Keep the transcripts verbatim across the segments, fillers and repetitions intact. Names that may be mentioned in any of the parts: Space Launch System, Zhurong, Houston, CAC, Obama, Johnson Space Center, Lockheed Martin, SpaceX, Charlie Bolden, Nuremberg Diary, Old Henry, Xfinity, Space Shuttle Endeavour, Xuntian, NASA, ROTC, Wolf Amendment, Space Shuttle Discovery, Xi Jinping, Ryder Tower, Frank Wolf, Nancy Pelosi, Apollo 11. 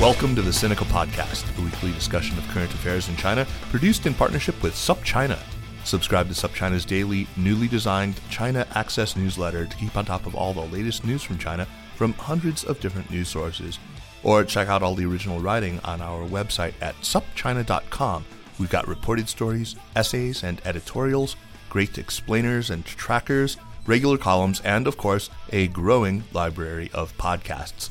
Welcome to the Sinica Podcast, a weekly discussion of current affairs in China, produced in partnership with SupChina. Subscribe to SupChina's daily, newly designed China Access newsletter to keep on top of all the latest news from China from hundreds of different news sources. Or check out all the original writing on our website at sup china dot com. We've got reported stories, essays and editorials, great explainers and trackers, regular columns, and, of course, a growing library of podcasts.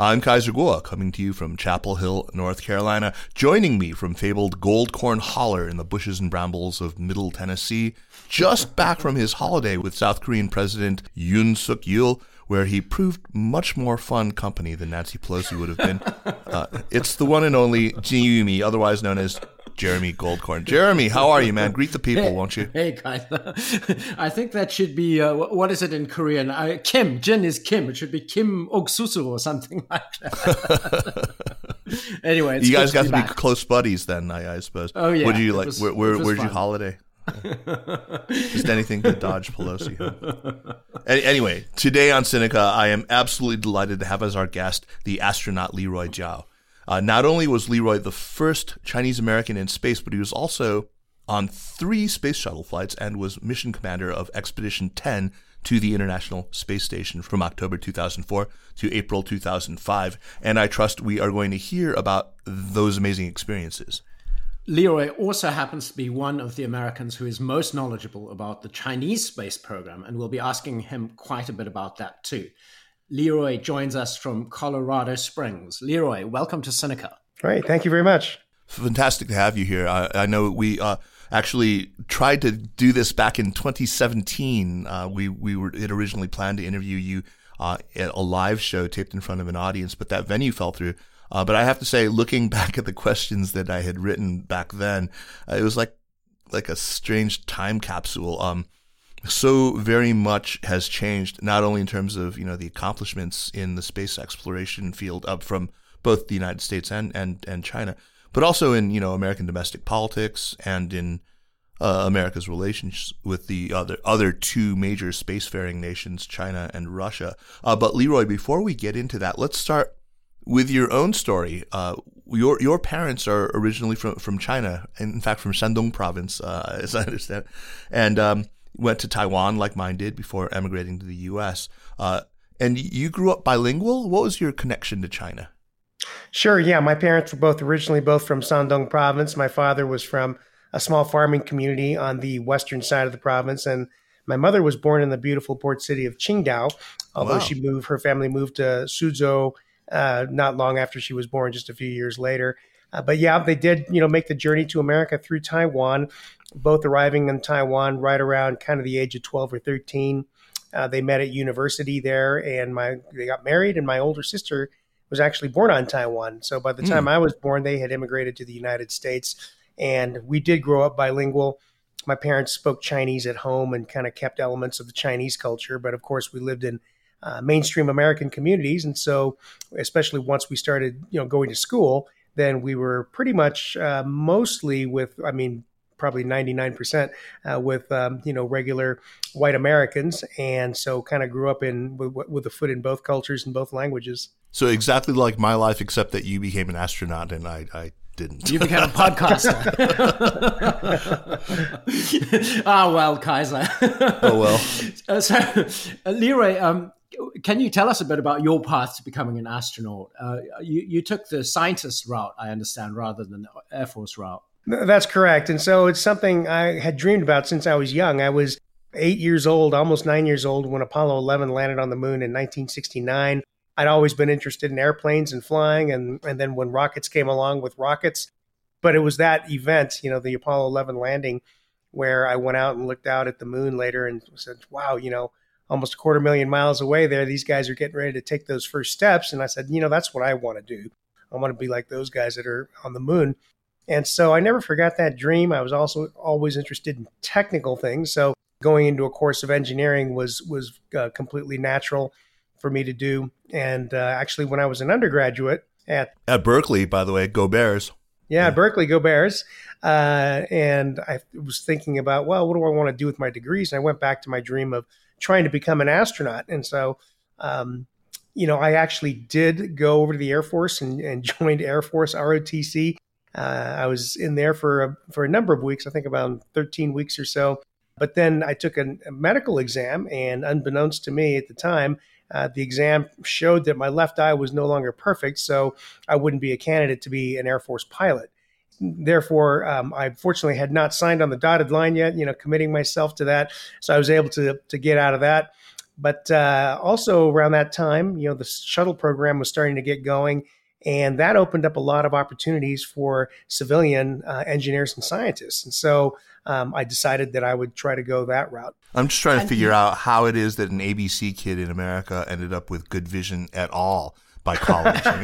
I'm Kaiser Guo, coming to you from Chapel Hill, North Carolina. Joining me from fabled Goldkorn Holler in the bushes and brambles of Middle Tennessee, just back from his holiday with South Korean President Yoon Suk-yul, where he proved much more fun company than Nancy Pelosi would have been. Uh, it's the one and only Jin Yumi, otherwise known as Jeremy Goldkorn. Jeremy, how are you, man? Greet the people, hey, won't you? Hey, guys. I think that should be, uh, what is it in Korean? I, Kim. Jin is Kim. It should be Kim Oksusu or something like that. Anyway, it's you guys got to be, to be close buddies then, I, I suppose. Oh, yeah. What do you like? Was, where, where, where's fun. Your holiday? Just anything to dodge Pelosi. Huh? Anyway, today on Sinica, I am absolutely delighted to have as our guest the astronaut Leroy Chiao. Uh, not only was Leroy the first Chinese-American in space, but he was also on three space shuttle flights and was mission commander of Expedition ten to the International Space Station from October two thousand four to April two thousand five. And I trust we are going to hear about those amazing experiences. Leroy also happens to be one of the Americans who is most knowledgeable about the Chinese space program, and we'll be asking him quite a bit about that too. Leroy joins us from Colorado Springs. Leroy, welcome to Sinica. Great. Thank you very much. Fantastic to have you here. I, I know we uh, actually tried to do this back in twenty seventeen. Uh, we we were it originally planned to interview you uh, at a live show taped in front of an audience, but that venue fell through. Uh, but I have to say, looking back at the questions that I had written back then, uh, it was like like a strange time capsule. Um, So very much has changed, not only in terms of, you know, the accomplishments in the space exploration field up from both the United States and, and, and China, but also in, you know, American domestic politics and in uh, America's relations with the other other two major spacefaring nations, China and Russia. Uh, but Leroy, before we get into that, let's start with your own story. Uh, your your parents are originally from, from China, in fact, from Shandong province, uh, as I understand, and um, went to Taiwan like mine did before emigrating to the U S. Uh, and you grew up bilingual. What was your connection to China? Sure. Yeah. My parents were both originally both from Shandong province. My father was from a small farming community on the western side of the province. And my mother was born in the beautiful port city of Qingdao, although wow. she moved, her family moved to Suzhou uh, not long after she was born, just a few years later. Uh, but yeah, they did, you know, make the journey to America through Taiwan, both arriving in Taiwan right around kind of the age of twelve or thirteen. Uh, they met at university there, and my they got married, and my older sister was actually born on Taiwan. So by the time mm. I was born, they had immigrated to the United States, and we did grow up bilingual. My parents spoke Chinese at home and kind of kept elements of the Chinese culture, but of course we lived in uh, mainstream American communities, and so especially once we started, you know, going to school, then we were pretty much uh, mostly with, I mean, probably ninety-nine percent uh, with, um, you know, regular white Americans. And so kind of grew up in with, with a foot in both cultures and both languages. So exactly like my life, except that you became an astronaut and I, I didn't. You became a podcaster. Ah, oh, well, Kaiser. Oh, well. Uh, so, uh, Leroy, um, can you tell us a bit about your path to becoming an astronaut? Uh, you, you took the scientist route, I understand, rather than the Air Force route. That's correct. And so it's something I had dreamed about since I was young. I was eight years old, almost nine years old, when Apollo eleven landed on the moon in nineteen sixty-nine. I'd always been interested in airplanes and flying, and, and then when rockets came along with rockets. But it was that event, you know, the Apollo eleven landing, where I went out and looked out at the moon later and said, wow, you know, almost a quarter million miles away there, these guys are getting ready to take those first steps. And I said, you know, that's what I want to do. I want to be like those guys that are on the moon. And so I never forgot that dream. I was also always interested in technical things. So going into a course of engineering was was uh, completely natural for me to do. And uh, actually, when I was an undergraduate at at Berkeley, by the way, go Bears. Yeah, yeah. Berkeley, go Bears. Uh, and I was thinking about, well, what do I want to do with my degrees? And I went back to my dream of trying to become an astronaut. And so, um, you know, I actually did go over to the Air Force and, and joined Air Force R O T C. Uh, I was in there for a, for a number of weeks, I think about thirteen weeks or so. But then I took a, a medical exam, and unbeknownst to me at the time, uh, the exam showed that my left eye was no longer perfect, so I wouldn't be a candidate to be an Air Force pilot. Therefore, um, I fortunately had not signed on the dotted line yet, you know, committing myself to that. So I was able to to get out of that. But uh, also around that time, you know, the shuttle program was starting to get going, and that opened up a lot of opportunities for civilian uh, engineers and scientists. And so um, I decided that I would try to go that route. I'm just trying to figure out how it is that an A B C kid in America ended up with good vision at all by college. I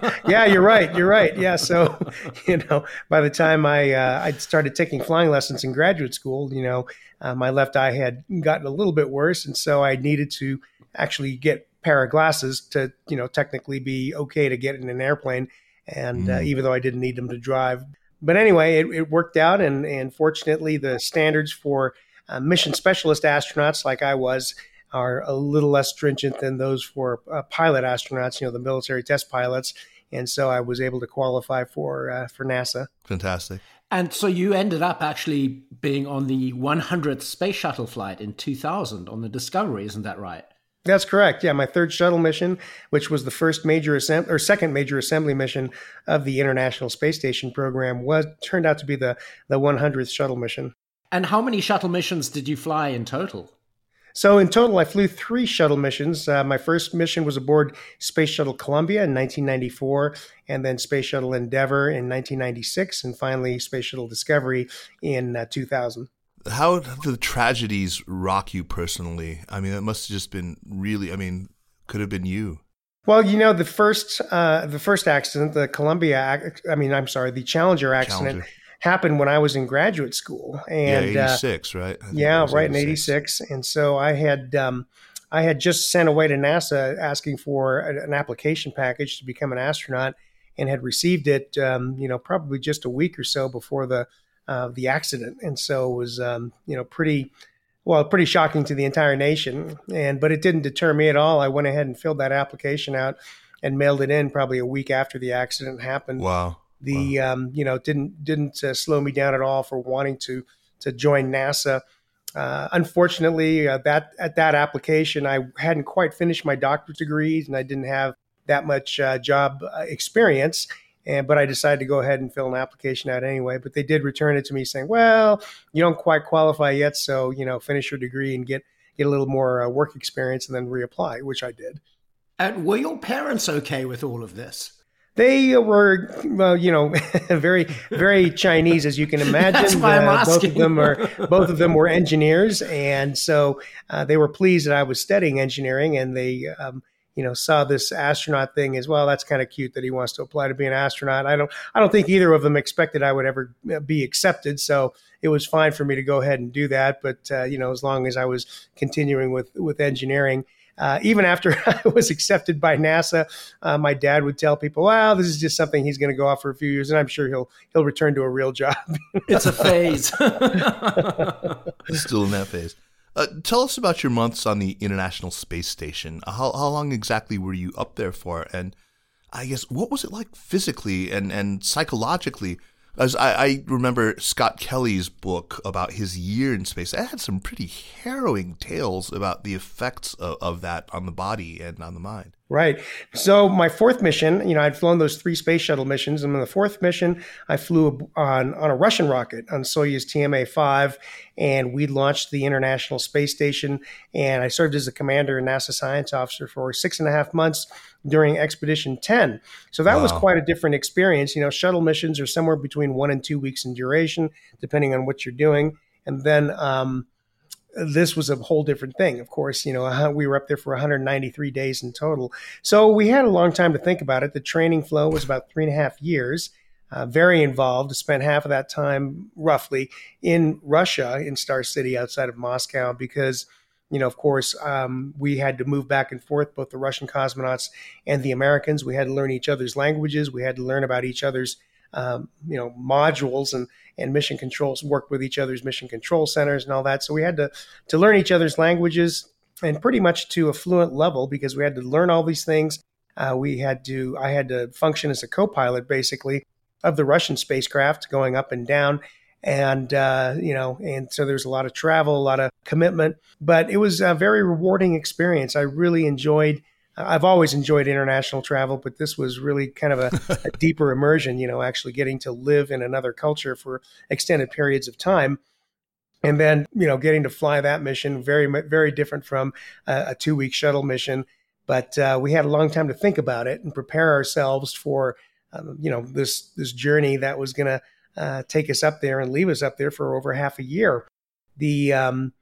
mean. Yeah, you're right. You're right. Yeah. So, you know, by the time I uh, I started taking flying lessons in graduate school, you know, uh, my left eye had gotten a little bit worse. And so I needed to actually get pair of glasses to, you know, technically be okay to get in an airplane. And mm. uh, even though I didn't need them to drive. But anyway, it, it worked out. And, and fortunately, the standards for uh, mission specialist astronauts like I was are a little less stringent than those for uh, pilot astronauts, you know, the military test pilots. And so I was able to qualify for uh, for NASA. Fantastic. And so you ended up actually being on the one hundredth space shuttle flight in two thousand on the Discovery, isn't that right? That's correct. Yeah, my third shuttle mission, which was the first major assemb- or second major assembly mission of the International Space Station program, was turned out to be the the one hundredth shuttle mission. And how many shuttle missions did you fly in total? So in total, I flew three shuttle missions. Uh, my first mission was aboard Space Shuttle Columbia in nineteen ninety-four, and then Space Shuttle Endeavour in nineteen ninety-six, and finally Space Shuttle Discovery in uh, two thousand. How did the tragedies rock you personally? I mean, that must have just been really, I mean, could have been you. Well, you know, the first uh, the first accident, the Columbia, I mean, I'm sorry, the Challenger accident Challenger. happened when I was in graduate school. And, yeah, eighty-six, uh, right? Yeah, right, in eighty-six. And so I had um, I had just sent away to NASA asking for an application package to become an astronaut and had received it, um, you know, probably just a week or so before the Uh, the accident. And so it was, um, you know, pretty, well, pretty shocking to the entire nation. And, but it didn't deter me at all. I went ahead and filled that application out and mailed it in probably a week after the accident happened. Wow. The, wow. Um, you know, didn't, didn't uh, slow me down at all for wanting to, to join NASA. Uh, unfortunately, uh, that, at that application, I hadn't quite finished my doctorate degrees and I didn't have that much uh, job uh, experience. And, but I decided to go ahead and fill an application out anyway. But they did return it to me saying, well, you don't quite qualify yet. So, you know, finish your degree and get, get a little more uh, work experience and then reapply, which I did. And were your parents okay with all of this? They were, well, you know, very, very Chinese, as you can imagine. That's why I'm asking. Uh, both of them are, both of them were engineers. And so uh, they were pleased that I was studying engineering, and they, um, you know, saw this astronaut thing as, well, that's kind of cute that he wants to apply to be an astronaut. I don't, I don't think either of them expected I would ever be accepted. So it was fine for me to go ahead and do that. But, uh, you know, as long as I was continuing with, with engineering, uh, even after I was accepted by NASA, uh, my dad would tell people, well, this is just something he's going to go off for a few years and I'm sure he'll, he'll return to a real job. It's a phase. Still in that phase. Uh, tell us about your months on the International Space Station. How how long exactly were you up there for? And I guess, what was it like physically and, and psychologically? As I, I remember Scott Kelly's book about his year in space. That had some pretty harrowing tales about the effects of, of that on the body and on the mind. Right. So my fourth mission, you know, I'd flown those three space shuttle missions. And on the fourth mission, I flew on, on a Russian rocket on Soyuz T M A five, and we launched the International Space Station. And I served as a commander and NASA science officer for six and a half months during Expedition ten. So that wow. was quite a different experience. You know, shuttle missions are somewhere between one and two weeks in duration, depending on what you're doing. And then, um, this was a whole different thing. Of course, you know, we were up there for one hundred ninety-three days in total. So we had a long time to think about it. The training flow was about three and a half years. uh, very involved, spent half of that time roughly in Russia, in Star City outside of Moscow, because, you know, of course, um, we had to move back and forth, both the Russian cosmonauts and the Americans. We had to learn each other's languages. We had to learn about each other's, um, you know, modules and, and mission controls, worked with each other's mission control centers and all that. So we had to, to learn each other's languages, and pretty much to a fluent level, because we had to learn all these things. Uh, we had to, I had to function as a co-pilot, basically, of the Russian spacecraft going up and down. And, uh, you know, and so there's a lot of travel, a lot of commitment, but it was a very rewarding experience. I really enjoyed, I've always enjoyed international travel, but this was really kind of a, a deeper immersion, you know, actually getting to live in another culture for extended periods of time. And then, you know, getting to fly that mission, very, very different from a, a two-week shuttle mission. But uh, we had a long time to think about it and prepare ourselves for, um, you know, this this journey that was going to uh, take us up there and leave us up there for over half a year. The um,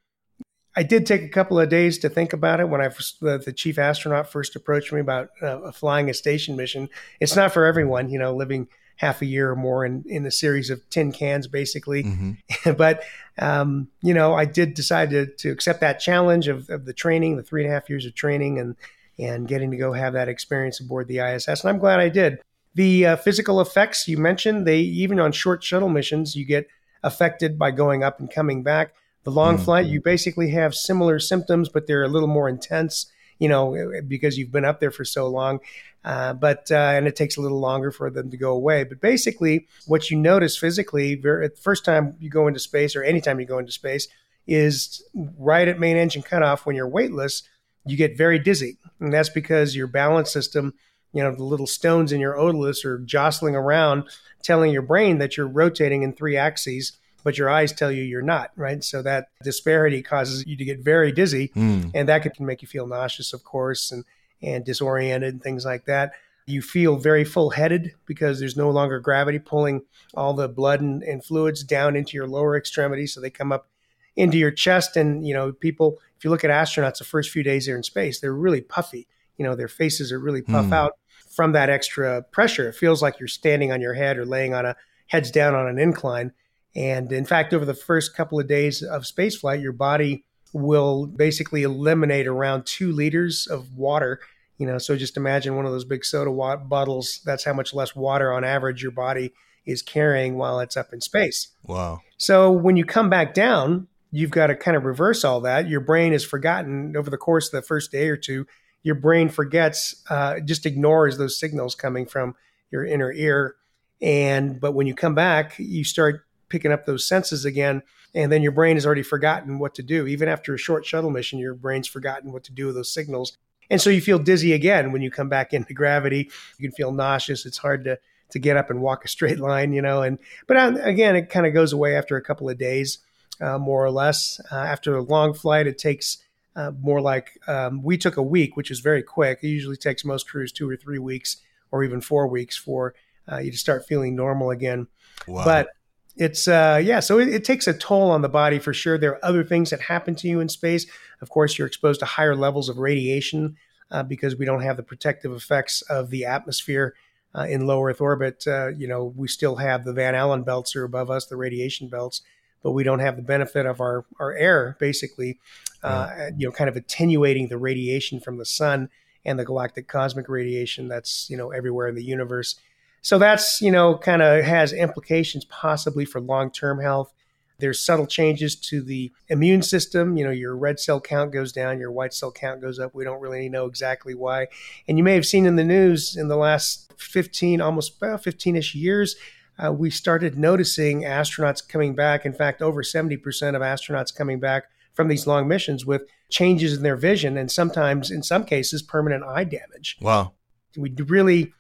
I did take a couple of days to think about it when I the, the chief astronaut first approached me about uh, flying a station mission. It's not for everyone, you know, living half a year or more in, in a series of tin cans, basically. Mm-hmm. But, um, you know, I did decide to, to accept that challenge of, of the training, the three and a half years of training and, and getting to go have that experience aboard the I S S. And I'm glad I did. The uh, physical effects you mentioned, they even on short shuttle missions, you get affected by going up and coming back. The long mm-hmm. flight, you basically have similar symptoms, but they're a little more intense, you know, because you've been up there for so long, uh, but, uh, and it takes a little longer for them to go away. But basically what you notice physically very, the first time you go into space or anytime you go into space is right at main engine cutoff when you're weightless, you get very dizzy. And that's because your balance system, you know, the little stones in your otoliths are jostling around, telling your brain that you're rotating in three axes, but your eyes tell you you're not, right? So that disparity causes you to get very dizzy, mm. and that can make you feel nauseous, of course, and, and disoriented and things like that. You feel very full-headed because there's no longer gravity pulling all the blood and, and fluids down into your lower extremities, so they come up into your chest. And, you know, people, if you look at astronauts the first few days they're in space, they're really puffy. You know, their faces are really puff mm. out from that extra pressure. It feels like you're standing on your head or laying on a heads down on an incline. And in fact, over the first couple of days of spaceflight, your body will basically eliminate around two liters of water. You know, so just imagine one of those big soda wa- bottles. That's how much less water on average your body is carrying while it's up in space. Wow. So when you come back down, you've got to kind of reverse all that. Your brain has forgotten over the course of the first day or two, your brain forgets, uh, just ignores those signals coming from your inner ear. And, but when you come back, you start picking up those senses again, and then your brain has already forgotten what to do. Even after a short shuttle mission, your brain's forgotten what to do with those signals. And so you feel dizzy again when you come back into gravity. You can feel nauseous. It's hard to to get up and walk a straight line, you know. And but again, it kind of goes away after a couple of days, uh, more or less. Uh, after a long flight, it takes uh, more like, um, we took a week, which is very quick. It usually takes most crews two or three weeks or even four weeks for uh, you to start feeling normal again. Wow. But It's, uh, yeah, so it, it takes a toll on the body for sure. There are other things that happen to you in space. Of course, you're exposed to higher levels of radiation uh, because we don't have the protective effects of the atmosphere uh, in low Earth orbit. Uh, you know, we still have the Van Allen belts are above us, the radiation belts, but we don't have the benefit of our, our air, basically, uh, mm. you know, kind of attenuating the radiation from the sun and the galactic cosmic radiation that's, you know, everywhere in the universe. So that's, you know, kind of has implications possibly for long-term health. There's subtle changes to the immune system. You know, your red cell count goes down, your white cell count goes up. We don't really know exactly why. And you may have seen in the news in the last fifteen, almost about fifteen-ish years, uh, we started noticing astronauts coming back. In fact, over seventy percent of astronauts coming back from these long missions with changes in their vision and sometimes, in some cases, permanent eye damage. Wow. We really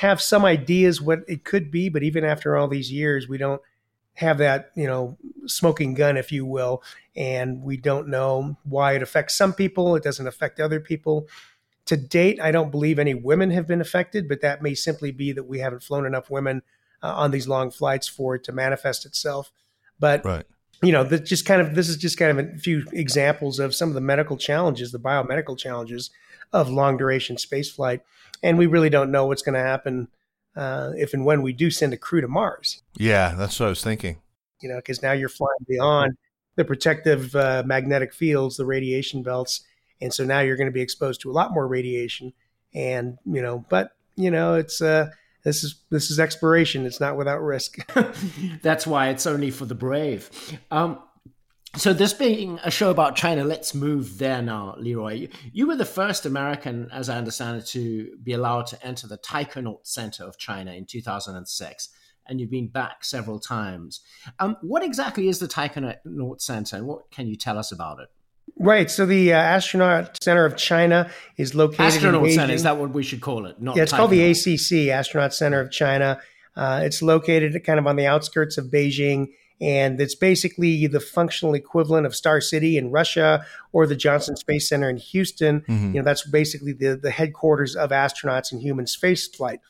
have some ideas what it could be, but even after all these years, we don't have that, you know, smoking gun, if you will, and we don't know why it affects some people. It doesn't affect other people. To date, I don't believe any women have been affected, but that may simply be that we haven't flown enough women uh, on these long flights for it to manifest itself. But, right. you know, that just kind of, this is just kind of a few examples of some of the medical challenges, the biomedical challenges of long duration space flight. And we really don't know what's going to happen uh, if and when we do send a crew to Mars. Yeah, that's what I was thinking. You know, because now you're flying beyond the protective uh, magnetic fields, the radiation belts. And so now you're going to be exposed to a lot more radiation. And, you know, but, you know, it's uh, this is this is exploration. It's not without risk. That's why it's only for the brave. Um So this being a show about China, let's move there now, Leroy. You were the first American, as I understand it, to be allowed to enter the Taikonaut Center of China in two thousand six, and you've been back several times. Um, what exactly is the Taikonaut Center, and what can you tell us about it? Right, so the uh, Astronaut Center of China is located Astronaut in Astronaut Center, is that what we should call it? Not yeah, it's Taikonaut. Called the A C C, Astronaut Center of China. Uh, it's located kind of on the outskirts of Beijing, and it's basically the functional equivalent of Star City in Russia or the Johnson Space Center in Houston. Mm-hmm. You know, that's basically the, the headquarters of astronauts and human space flight.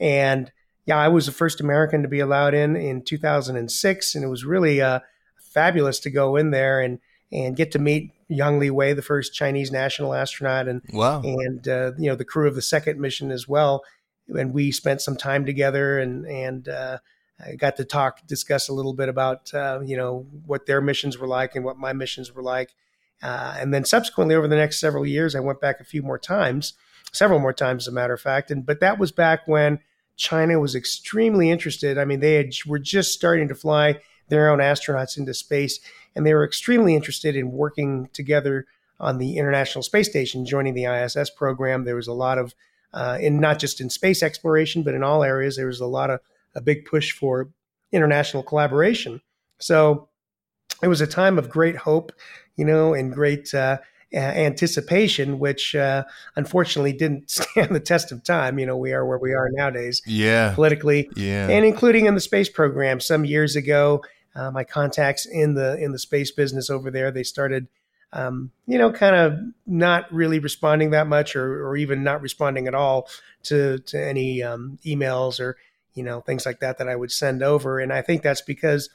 And yeah, I was the first American to be allowed in in two thousand six. And it was really uh, fabulous to go in there and, and get to meet Yang Liwei, the first Chinese national astronaut, and, wow. and uh, you know, the crew of the second mission as well. And we spent some time together and, and, uh, I got to talk, discuss a little bit about, uh, you know, what their missions were like and what my missions were like. Uh, and then subsequently over the next several years, I went back a few more times, several more times, as a matter of fact. And but that was back when China was extremely interested. I mean, they had, were just starting to fly their own astronauts into space, and they were extremely interested in working together on the International Space Station, joining the I S S program. There was a lot of, uh, in not just in space exploration, but in all areas, there was a lot of a big push for international collaboration. So it was a time of great hope, you know, and great uh, anticipation, which uh, unfortunately didn't stand the test of time. You know, we are where we are nowadays, yeah, politically, yeah, and including in the space program. Some years ago, uh, my contacts in the in the space business over there, they started, um, you know, kind of not really responding that much, or or even not responding at all to to any um, emails or, you know, things like that that I would send over. And I think that's because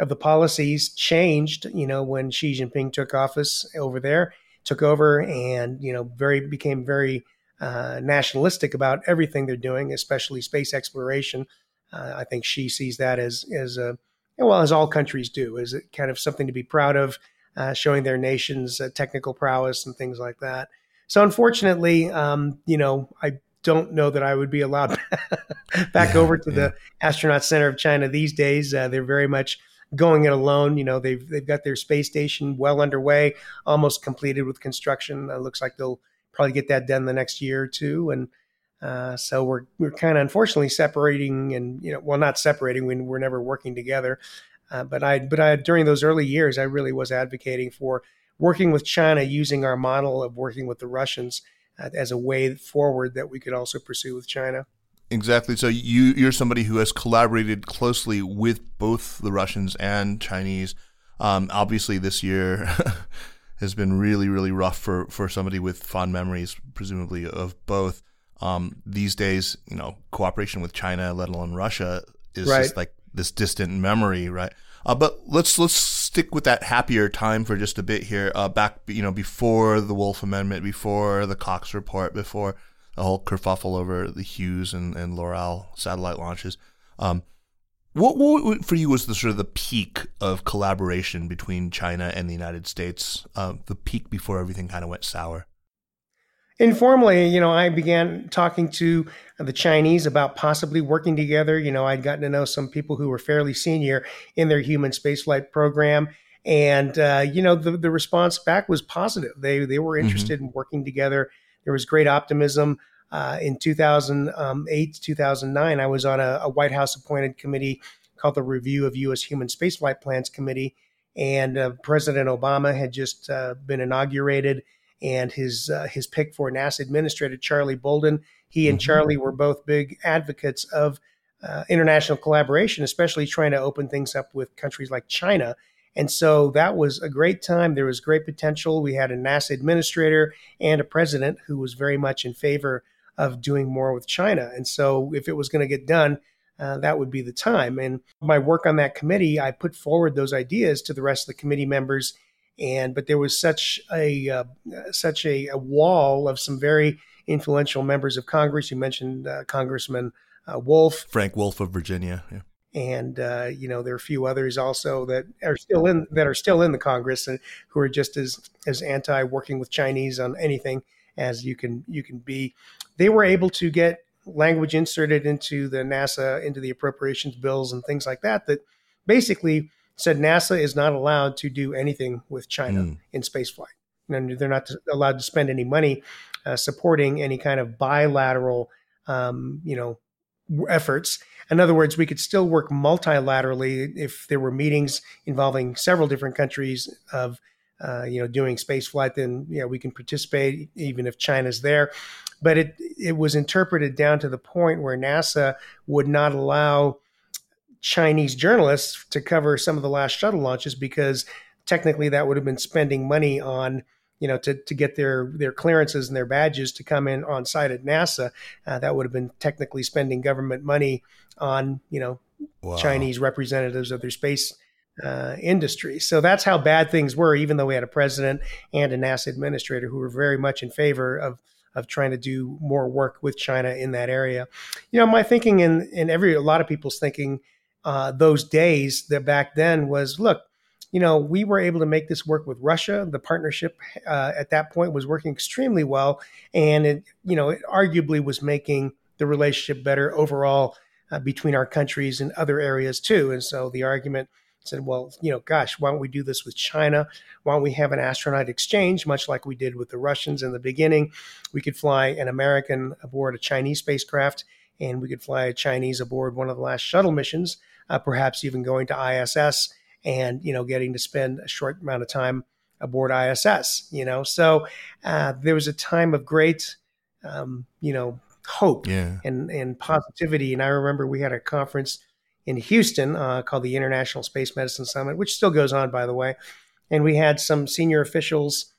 of the policies changed, you know, when Xi Jinping took office over there, took over and, you know, very became very uh, nationalistic about everything they're doing, especially space exploration. Uh, I think Xi sees that as, as a, well, as all countries do, as kind of something to be proud of, uh, showing their nation's uh, technical prowess and things like that. So unfortunately, um, you know, I don't know that I would be allowed back yeah, over to yeah. the Astronaut Center of China these days. Uh, they're very much going it alone. You know, they've they've got their space station well underway, almost completed with construction. It uh, looks like they'll probably get that done the next year or two. And uh, so we're we're kind of unfortunately separating, and you know, well, not separating. We we're never working together. Uh, but I but I during those early years, I really was advocating for working with China, using our model of working with the Russians as a way forward that we could also pursue with China. Exactly. So you, you're somebody who has collaborated closely with both the Russians and Chinese. Um, obviously, this year has been really, really rough for, for somebody with fond memories, presumably, of both. Um, these days, you know, cooperation with China, let alone Russia, is right. just like this distant memory, right? Uh, but let's let's stick with that happier time for just a bit here. Uh, back, you know, before the Wolf Amendment, before the Cox Report, before the whole kerfuffle over the Hughes and, and Loral satellite launches. Um, what, what for you was the sort of the peak of collaboration between China and the United States? Uh, the peak before everything kind of went sour. Informally, you know, I began talking to the Chinese about possibly working together. You know, I'd gotten to know some people who were fairly senior in their human spaceflight program. And, uh, you know, the, the response back was positive. They they were interested mm-hmm. in working together. There was great optimism. Uh, in two thousand eight, two thousand nine, I was on a, a White House-appointed committee called the Review of U S Human Spaceflight Plans Committee. And uh, President Obama had just uh, been inaugurated, and his uh, his pick for NASA administrator, Charlie Bolden, he and mm-hmm. Charlie were both big advocates of uh, international collaboration, especially trying to open things up with countries like China. And so that was a great time. There was great potential. We had a NASA administrator and a president who was very much in favor of doing more with China. And so if it was going to get done, uh, that would be the time. And my work on that committee, I put forward those ideas to the rest of the committee members. And but there was such a uh, such a, a wall of some very influential members of Congress. You mentioned uh, Congressman uh, Wolf. Frank Wolf of Virginia, yeah. And, uh, you know, there are a few others also that are still in that are still in the Congress and who are just as as anti working with Chinese on anything as you can you can be. They were able to get language inserted into the NASA, into the appropriations bills and things like that, that basically said NASA is not allowed to do anything with China mm. in spaceflight. And they're not allowed to spend any money uh, supporting any kind of bilateral, um, you know, efforts. In other words, we could still work multilaterally if there were meetings involving several different countries of, uh, you know, doing space flight, then, you know, we can participate even if China's there. But it, it was interpreted down to the point where NASA would not allow Chinese journalists to cover some of the last shuttle launches, because technically that would have been spending money on, you know, to, to get their, their clearances and their badges to come in on site at NASA. Uh, that would have been technically spending government money on, you know, wow. Chinese representatives of their space uh, industry. So that's how bad things were, even though we had a president and a NASA administrator who were very much in favor of, of trying to do more work with China in that area. You know, my thinking and, and every, a lot of people's thinking uh, those days that back then was, look, you know, we were able to make this work with Russia. The partnership uh, at that point was working extremely well. And, it, you know, it arguably was making the relationship better overall uh, between our countries and other areas too. And so the argument said, well, you know, gosh, why don't we do this with China? Why don't we have an astronaut exchange, much like we did with the Russians in the beginning? We could fly an American aboard a Chinese spacecraft, and we could fly a Chinese aboard one of the last shuttle missions, uh, perhaps even going to I S S and, you know, getting to spend a short amount of time aboard I S S, you know. So uh, there was a time of great, um, you know, hope yeah. and, and positivity. And I remember we had a conference in Houston uh, called the International Space Medicine Summit, which still goes on, by the way. And we had some senior officials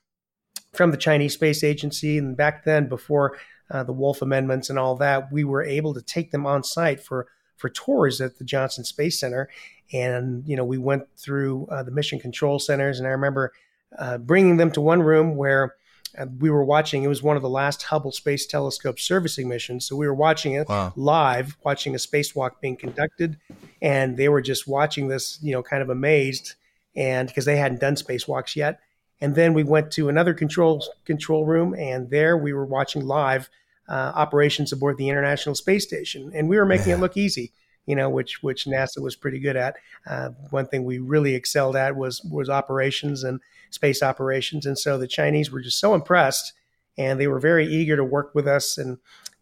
from the Chinese Space Agency. And back then, before uh, the Wolf Amendments and all that, we were able to take them on site for for tours at the Johnson Space Center. And, you know, we went through uh, the mission control centers. And I remember uh, bringing them to one room where uh, we were watching. It was one of the last Hubble Space Telescope servicing missions. So we were watching it wow. live, watching a spacewalk being conducted. And they were just watching this, you know, kind of amazed, and because they hadn't done spacewalks yet. And then we went to another control control room. And there we were watching live Uh, operations aboard the International Space Station. And we were making yeah. it look easy, you know, which which NASA was pretty good at. Uh, one thing we really excelled at was was operations and space operations. And so the Chinese were just so impressed, and they were very eager to work with us. And,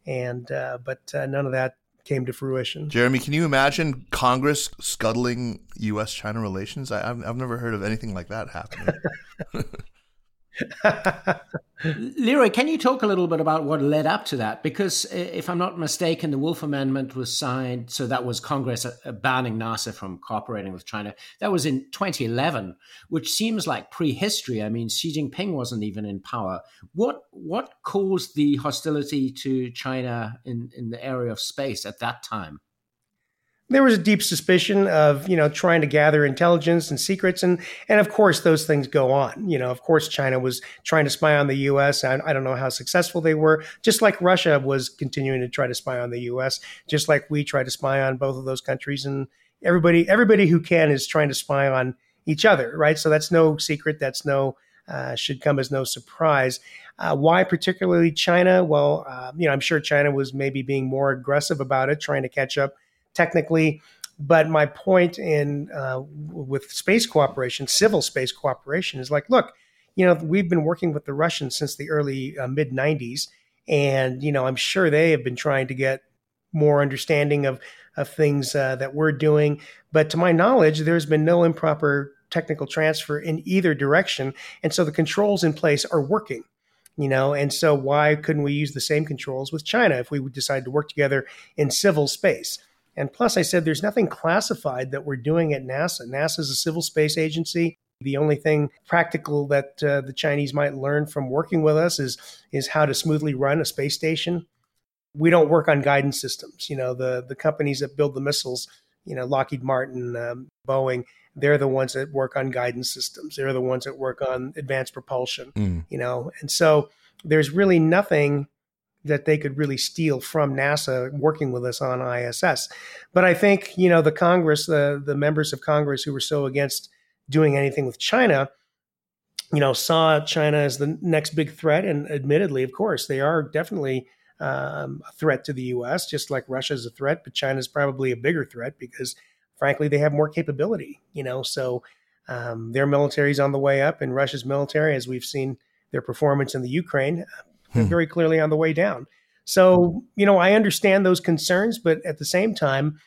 and uh, but uh, none of that came to fruition. Jeremy, can you imagine Congress scuttling U S China relations? I, I've, I've never heard of anything like that happening. Leroy, can you talk a little bit about what led up to that? Because if I'm not mistaken, the Wolf Amendment was signed, so that was Congress banning NASA from cooperating with China. That was in twenty eleven, which seems like prehistory. I mean, Xi Jinping wasn't even in power. What what caused the hostility to China in, in the area of space at that time? There was a deep suspicion of, you know, trying to gather intelligence and secrets. And, and of course, those things go on. You know, of course, China was trying to spy on the U S. I, I don't know how successful they were, just like Russia was continuing to try to spy on the U S, just like we try to spy on both of those countries. And everybody, everybody who can is trying to spy on each other, right? So that's no secret. That's no, uh, should come as no surprise. Uh, why particularly China? Well, uh, you know, I'm sure China was maybe being more aggressive about it, trying to catch up technically. But my point in uh, with space cooperation, civil space cooperation, is like, look, you know, we've been working with the Russians since the early uh, mid nineties. And, you know, I'm sure they have been trying to get more understanding of, of things uh, that we're doing. But to my knowledge, there's been no improper technical transfer in either direction. And so the controls in place are working. You know, and so why couldn't we use the same controls with China if we would decide to work together in civil space? And plus, I said, there's nothing classified that we're doing at NASA. NASA is a civil space agency. The only thing practical that uh, the Chinese might learn from working with us is, is how to smoothly run a space station. We don't work on guidance systems. You know, the, the companies that build the missiles, you know, Lockheed Martin, um, Boeing, they're the ones that work on guidance systems. They're the ones that work on advanced propulsion, mm. you know. And so there's really nothing that they could really steal from NASA working with us on I S S. But I think, you know, the Congress, the, the members of Congress who were so against doing anything with China, you know, saw China as the next big threat. And admittedly, of course, they are definitely um, a threat to the U S, just like Russia is a threat, but China's probably a bigger threat because, frankly, they have more capability, you know. So um, their military is on the way up, and Russia's military, as we've seen their performance in the Ukraine, hmm. very clearly on the way down. So, you know, I understand those concerns, but at the same time,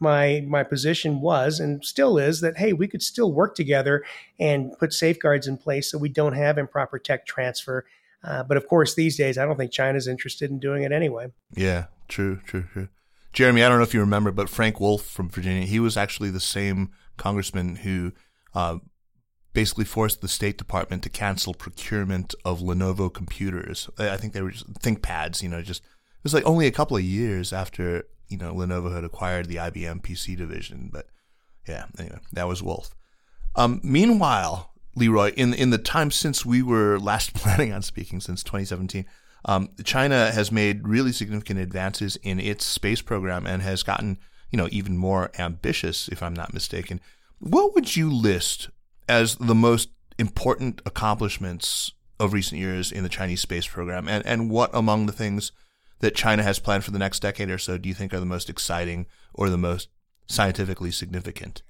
my my position was and still is that, hey, we could still work together and put safeguards in place so we don't have improper tech transfer. Uh, but of course, these days, I don't think China's interested in doing it anyway. Yeah, true, true, true. Jeremy, I don't know if you remember, but Frank Wolf from Virginia, he was actually the same congressman who uh, basically forced the State Department to cancel procurement of Lenovo computers. I think they were just ThinkPads, you know, just it was like only a couple of years after, you know, Lenovo had acquired the I B M P C division. But yeah, anyway, that was Wolf. Um, meanwhile, Leroy, in, in the time since we were last planning on speaking, since twenty seventeen, um, China has made really significant advances in its space program and has gotten, you know, even more ambitious, if I'm not mistaken. What would you list as the most important accomplishments of recent years in the Chinese space program? And, and what among the things that China has planned for the next decade or so do you think are the most exciting or the most scientifically significant?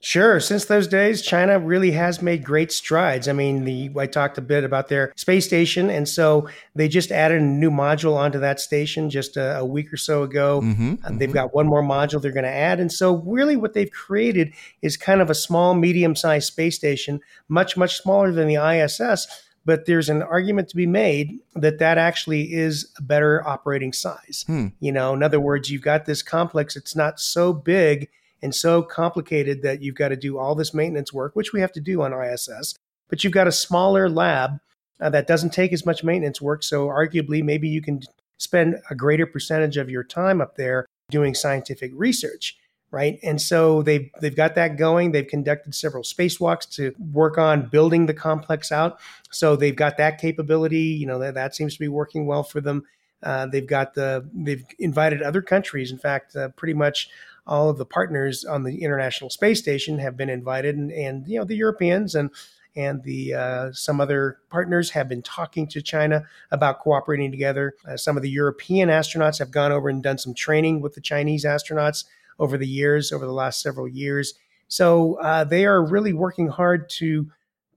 Sure. Since those days, China really has made great strides. I mean, the I talked a bit about their space station, and so they just added a new module onto that station just a, a week or so ago. Mm-hmm, uh, they've mm-hmm. got one more module they're going to add. And so really what they've created is kind of a small, medium-sized space station, much, much smaller than the I S S, but there's an argument to be made that that actually is a better operating size. Hmm. You know, in other words, you've got this complex. It's not so big and so complicated that you've got to do all this maintenance work, which we have to do on I S S, but you've got a smaller lab uh, that doesn't take as much maintenance work. So arguably, maybe you can spend a greater percentage of your time up there doing scientific research. Right. And so they've, they've got that going. They've conducted several spacewalks to work on building the complex out. So they've got that capability. You know, that, that seems to be working well for them. Uh, they've got the they've invited other countries. In fact, uh, pretty much all of the partners on the International Space Station have been invited. And, and you know, the Europeans and and the uh, some other partners have been talking to China about cooperating together. Uh, some of the European astronauts have gone over and done some training with the Chinese astronauts over the years, over the last several years. So uh, they are really working hard to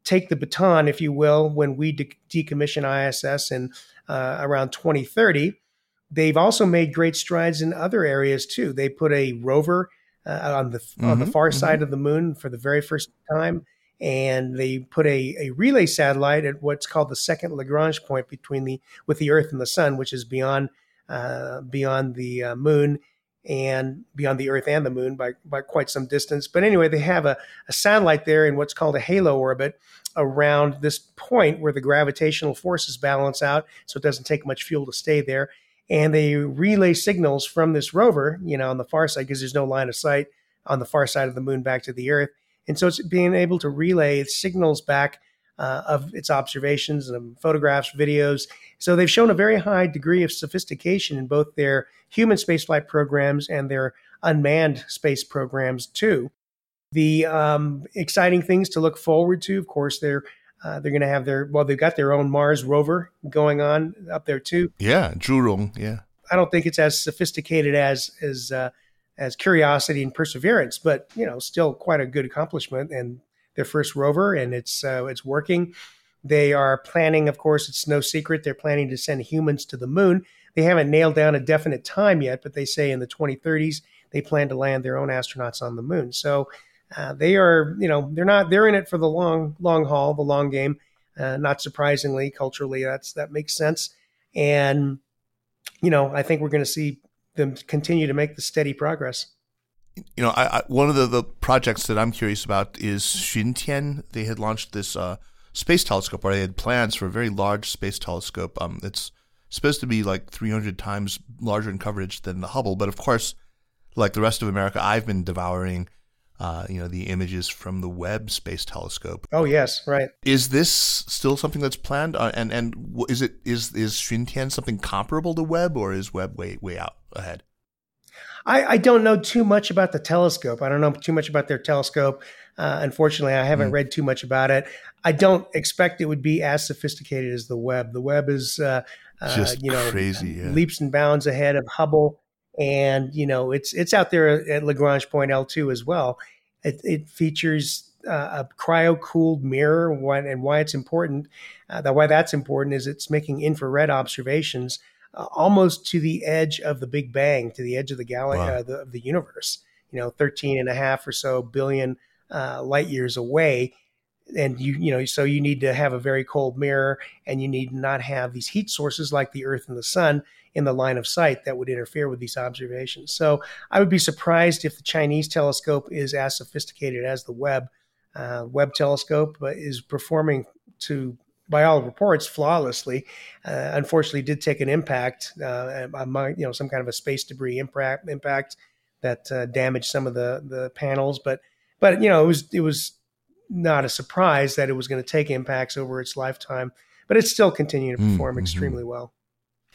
take the baton, if you will, when we de- decommission I S S in uh, around twenty thirty. They've also made great strides in other areas, too. They put a rover uh, on the mm-hmm, on the far mm-hmm. side of the moon for the very first time, and they put a, a relay satellite at what's called the second Lagrange point between the with the Earth and the Sun, which is beyond uh, beyond the uh, moon. And beyond the Earth and the moon by, by quite some distance. But anyway, they have a, a satellite there in what's called a halo orbit around this point where the gravitational forces balance out, so it doesn't take much fuel to stay there. And they relay signals from this rover, you know, on the far side, because there's no line of sight on the far side of the moon back to the Earth. And so it's being able to relay signals back uh, of its observations and photographs, videos. So they've shown a very high degree of sophistication in both their human spaceflight programs and their unmanned space programs, too. The um, exciting things to look forward to, of course, they're uh, they're going to have their, well, they've got their own Mars rover going on up there, too. Yeah, Zhurong, yeah. I don't think it's as sophisticated as as uh, as Curiosity and Perseverance, but, you know, still quite a good accomplishment. And their first rover, and it's uh, it's working. They are planning, of course, it's no secret, they're planning to send humans to the moon. They haven't nailed down a definite time yet, but they say in the twenty thirties, they plan to land their own astronauts on the moon. So uh, they are, you know, they're not, they're in it for the long, long haul, the long game. Uh, not surprisingly, culturally, that's, that makes sense. And, you know, I think we're going to see them continue to make the steady progress. You know, I, I, one of the, the projects that I'm curious about is Xun Tian. They had launched this, uh, space telescope, or they had plans for a very large space telescope. Um, it's supposed to be like three hundred times larger in coverage than the Hubble. But of course, like the rest of America, I've been devouring uh, you know, the images from the Webb Space Telescope. Oh, yes, right. Is this still something that's planned? Uh, and and is it is is Xuntian something comparable to Webb, or is Webb way way out ahead? I, I don't know too much about the telescope. I don't know too much about their telescope. Uh, unfortunately, I haven't mm. read too much about it. I don't expect it would be as sophisticated as the Webb. The Webb is, uh, Just uh, you know, crazy, yeah. leaps and bounds ahead of Hubble. And, you know, it's it's out there at Lagrange point L two as well. It, it features uh, a cryo-cooled mirror. Why, and why it's important, uh, that why that's important is it's making infrared observations Uh, almost to the edge of the Big Bang, to the edge of the galaxy, wow. uh, the, of the universe, you know, thirteen and a half or so billion uh, light years away. And you, you know, so you need to have a very cold mirror, and you need not have these heat sources like the Earth and the sun in the line of sight that would interfere with these observations. So I would be surprised if the Chinese telescope is as sophisticated as the Webb. Uh, Webb telescope is performing to by all reports, flawlessly. Uh, unfortunately, did take an impact, uh, among, you know, some kind of a space debris impact, impact that uh, damaged some of the, the panels. But, but you know, it was it was not a surprise that it was going to take impacts over its lifetime. But it's still continuing to perform mm-hmm. extremely well.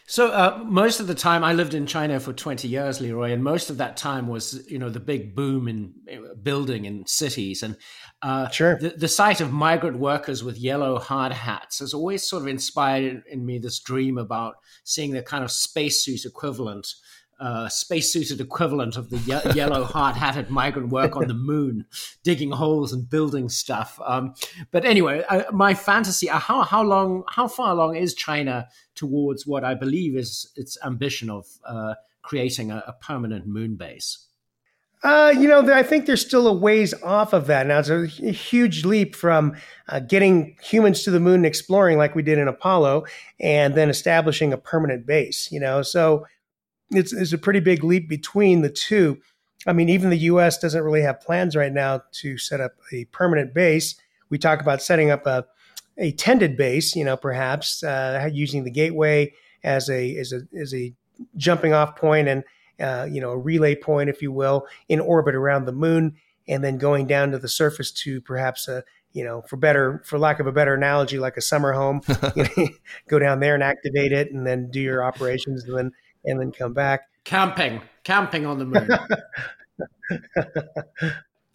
So uh, most of the time, I lived in China for twenty years, Leroy, and most of that time was, you know, the big boom in building in cities. And uh, sure. the, the sight of migrant workers with yellow hard hats has always sort of inspired in me this dream about seeing the kind of spacesuit equivalent, uh, spacesuited equivalent of the ye- yellow hard-hatted migrant work on the moon, digging holes and building stuff. Um, but anyway, uh, my fantasy, uh, how, how, long, how far along is China towards what I believe is its ambition of uh, creating a, a permanent moon base? Uh, you know, I think there's still a ways off of that. Now, it's a huge leap from uh, getting humans to the moon and exploring like we did in Apollo, and then establishing a permanent base, you know. So it's, it's a pretty big leap between the two. I mean, even the U S doesn't really have plans right now to set up a permanent base. We talk about setting up a a tended base, you know, perhaps uh, using the gateway as a as a as a jumping off point and uh, you know a relay point, if you will, in orbit around the moon, and then going down to the surface to perhaps a you know for better for lack of a better analogy, like a summer home, you know, go down there and activate it, and then do your operations, and then and then come back. Camping, camping on the moon.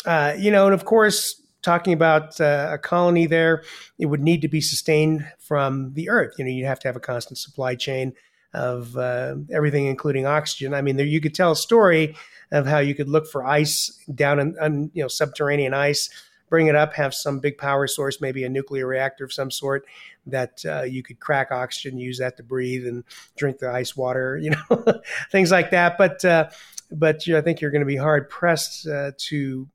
uh, you know, and of course, talking about uh, a colony there, it would need to be sustained from the Earth. You know, you'd have to have a constant supply chain of uh, everything, including oxygen. I mean, there you could tell a story of how you could look for ice down in, on, you know, subterranean ice, bring it up, have some big power source, maybe a nuclear reactor of some sort that uh, you could crack oxygen, use that to breathe and drink the ice water, you know, things like that. But, uh, but you know, I think you're going to be hard pressed uh, to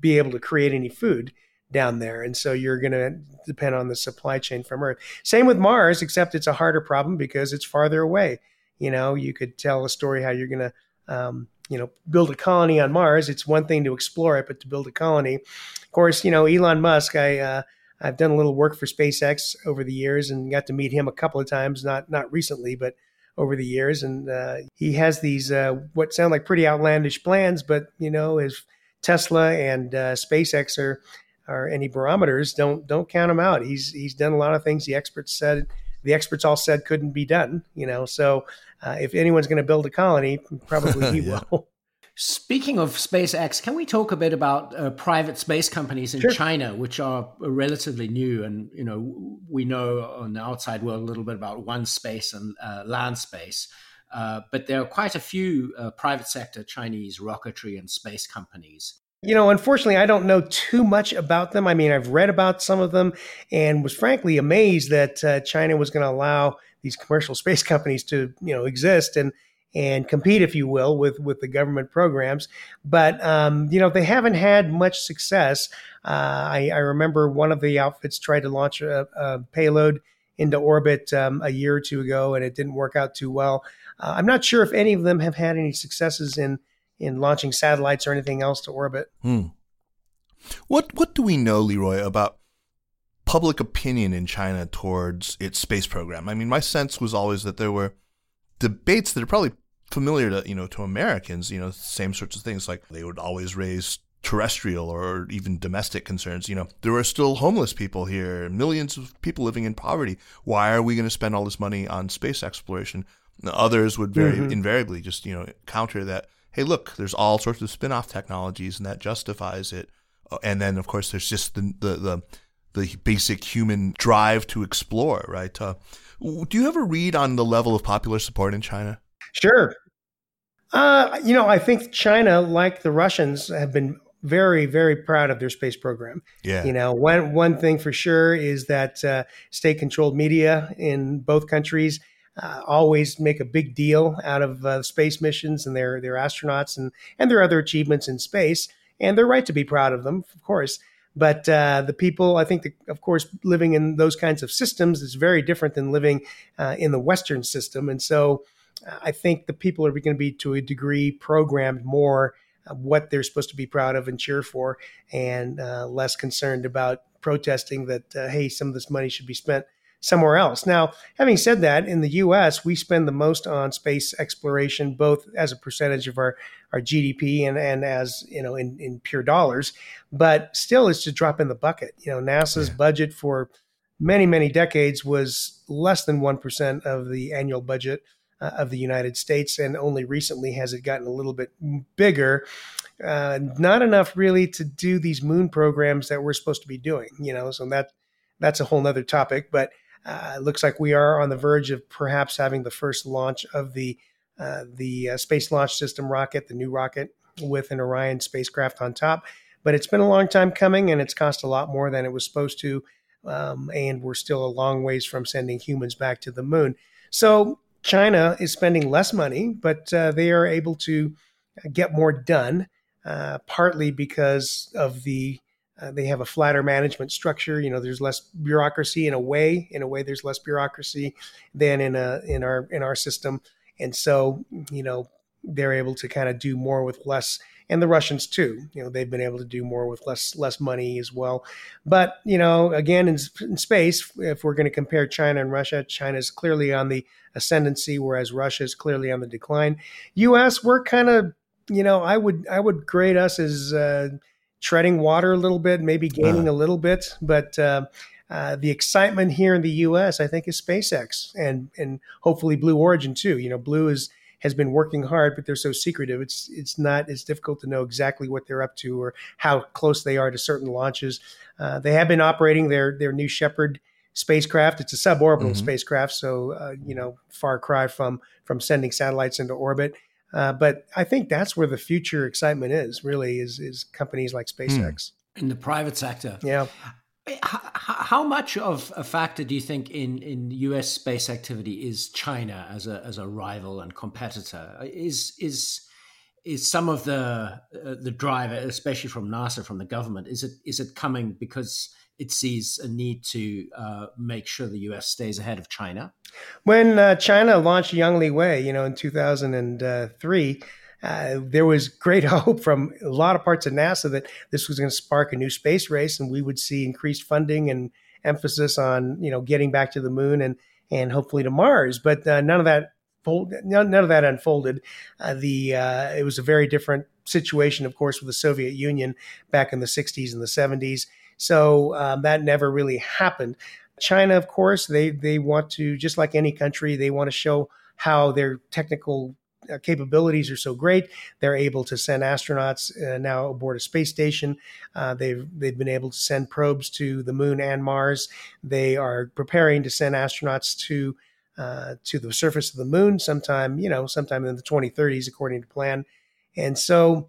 be able to create any food down there. And so you're going to depend on the supply chain from Earth. Same with Mars, except it's a harder problem because it's farther away. You know, you could tell a story how you're going to, um, you know, build a colony on Mars. It's one thing to explore it, but to build a colony, of course, you know, Elon Musk, I, uh, I've done a little work for SpaceX over the years and got to meet him a couple of times, not, not recently, but over the years. And, uh, he has these, uh, what sound like pretty outlandish plans, but you know, his Tesla and uh, SpaceX or or any barometers don't don't count him out. He's he's done a lot of things the experts said the experts all said couldn't be done. You know, so uh, if anyone's going to build a colony, probably he yeah. will. Speaking of SpaceX, can we talk a bit about uh, private space companies in sure. China, which are relatively new? And you know, we know on the outside world a little bit about OneSpace and uh, LandSpace. Uh, but there are quite a few uh, private sector Chinese rocketry and space companies. You know, unfortunately, I don't know too much about them. I mean, I've read about some of them and was frankly amazed that uh, China was going to allow these commercial space companies to, you know, exist and and compete, if you will, with, with the government programs. But, um, you know, they haven't had much success. Uh, I, I remember one of the outfits tried to launch a, a payload into orbit um, a year or two ago, and it didn't work out too well. Uh, I'm not sure if any of them have had any successes in, in launching satellites or anything else to orbit. Hmm. What what do we know, Leroy, about public opinion in China towards its space program? I mean, my sense was always that there were debates that are probably familiar to you know to Americans. You know, same sorts of things like they would always raise terrestrial or even domestic concerns. You know, there are still homeless people here, millions of people living in poverty. Why are we going to spend all this money on space exploration? Others would very mm-hmm. invariably just, you know, counter that, hey, look, there's all sorts of spin-off technologies and that justifies it. And then, of course, there's just the the the, the basic human drive to explore, right? Uh, do you have a read on the level of popular support in China? Sure. Uh, you know, I think China, like the Russians, have been very, very proud of their space program. Yeah. You know, one one thing for sure is that uh, state-controlled media in both countries Uh, always make a big deal out of uh, space missions and their their astronauts and, and their other achievements in space. And they're right to be proud of them, of course. But uh, the people, I think, the, of course, living in those kinds of systems is very different than living uh, in the Western system. And so uh, I think the people are going to be, to a degree, programmed more what they're supposed to be proud of and cheer for, and uh, less concerned about protesting that, uh, hey, some of this money should be spent somewhere else. Now, having said that, in the U S, we spend the most on space exploration, both as a percentage of our, our G D P and, and as, you know, in, in pure dollars, but still it's just a drop in the bucket. You know, NASA's yeah. budget for many, many decades was less than one percent of the annual budget uh, of the United States. And only recently has it gotten a little bit bigger. Uh, not enough really to do these moon programs that we're supposed to be doing, you know, so that that's a whole nother topic, but Uh, it looks like we are on the verge of perhaps having the first launch of the uh, the uh, Space Launch System rocket, the new rocket with an Orion spacecraft on top. But it's been a long time coming, and it's cost a lot more than it was supposed to. Um, and we're still a long ways from sending humans back to the moon. So China is spending less money, but uh, they are able to get more done, uh, partly because of the Uh, they have a flatter management structure. You know, there's less bureaucracy in a way. In a way, there's less bureaucracy than in a in our in our system, and so you know they're able to kind of do more with less. And the Russians too. You know, they've been able to do more with less less money as well. But you know, again, in, in space, if we're going to compare China and Russia, China's clearly on the ascendancy, whereas Russia is clearly on the decline. U S, we're kind of, you know, I would I would grade us as Uh, treading water a little bit, maybe gaining uh, a little bit, but uh, uh, the excitement here in the U S, I think, is SpaceX and and hopefully Blue Origin too. You know, Blue is has been working hard, but they're so secretive. It's it's not it's difficult to know exactly what they're up to or how close they are to certain launches. Uh, they have been operating their their new Shepard spacecraft. It's a suborbital mm-hmm. spacecraft, so uh, you know, far cry from from sending satellites into orbit. Uh, but I think that's where the future excitement is, really, is is companies like SpaceX. In the private sector. Yeah. H- how much of a factor do you think in, in U S space activity is China as a as a rival and competitor? Is is is some of the uh, the drive, especially from NASA, from the government, is it is it coming because it sees a need to uh, make sure the U S stays ahead of China? When uh, China launched Yang Liwei, you know, in two thousand three, uh, there was great hope from a lot of parts of NASA that this was going to spark a new space race, and we would see increased funding and emphasis on, you know, getting back to the moon and and hopefully to Mars. But uh, none of that none of that unfolded. Uh, the uh, it was a very different situation, of course, with the Soviet Union back in the sixties and the seventies. So um, that never really happened. China, of course, they they want to, just like any country, they want to show how their technical capabilities are so great. They're able to send astronauts uh, now aboard a space station. Uh, they've they've been able to send probes to the moon and Mars. They are preparing to send astronauts to uh, to the surface of the moon sometime, you know, sometime in the twenty thirties, according to plan. And so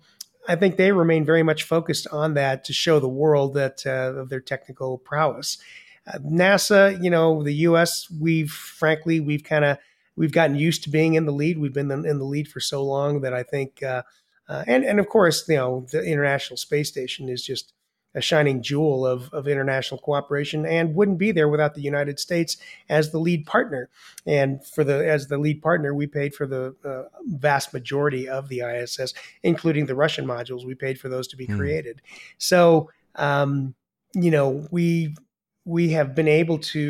I think they remain very much focused on that to show the world that uh, of their technical prowess. Uh, NASA, you know, the U S, we've frankly, we've kind of, we've gotten used to being in the lead. We've been in the lead for so long that I think, uh, uh, and, and of course, you know, the International Space Station is just a shining jewel of, of international cooperation and wouldn't be there without the United States as the lead partner. And for the, as the lead partner, we paid for the uh, vast majority of the I S S, including the Russian modules. We paid for those to be mm. created. So, um, you know, we, we have been able to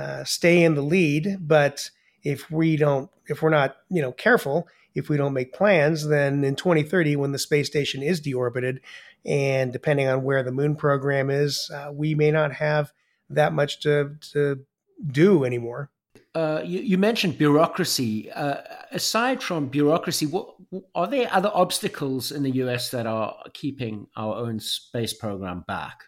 uh, stay in the lead, but if we don't, if we're not, you know, careful, if we don't make plans, then in twenty thirty, when the space station is deorbited, and depending on where the moon program is, uh, we may not have that much to to do anymore. Uh, you, you mentioned bureaucracy. Uh, aside from bureaucracy, what, are there other obstacles in the U S that are keeping our own space program back?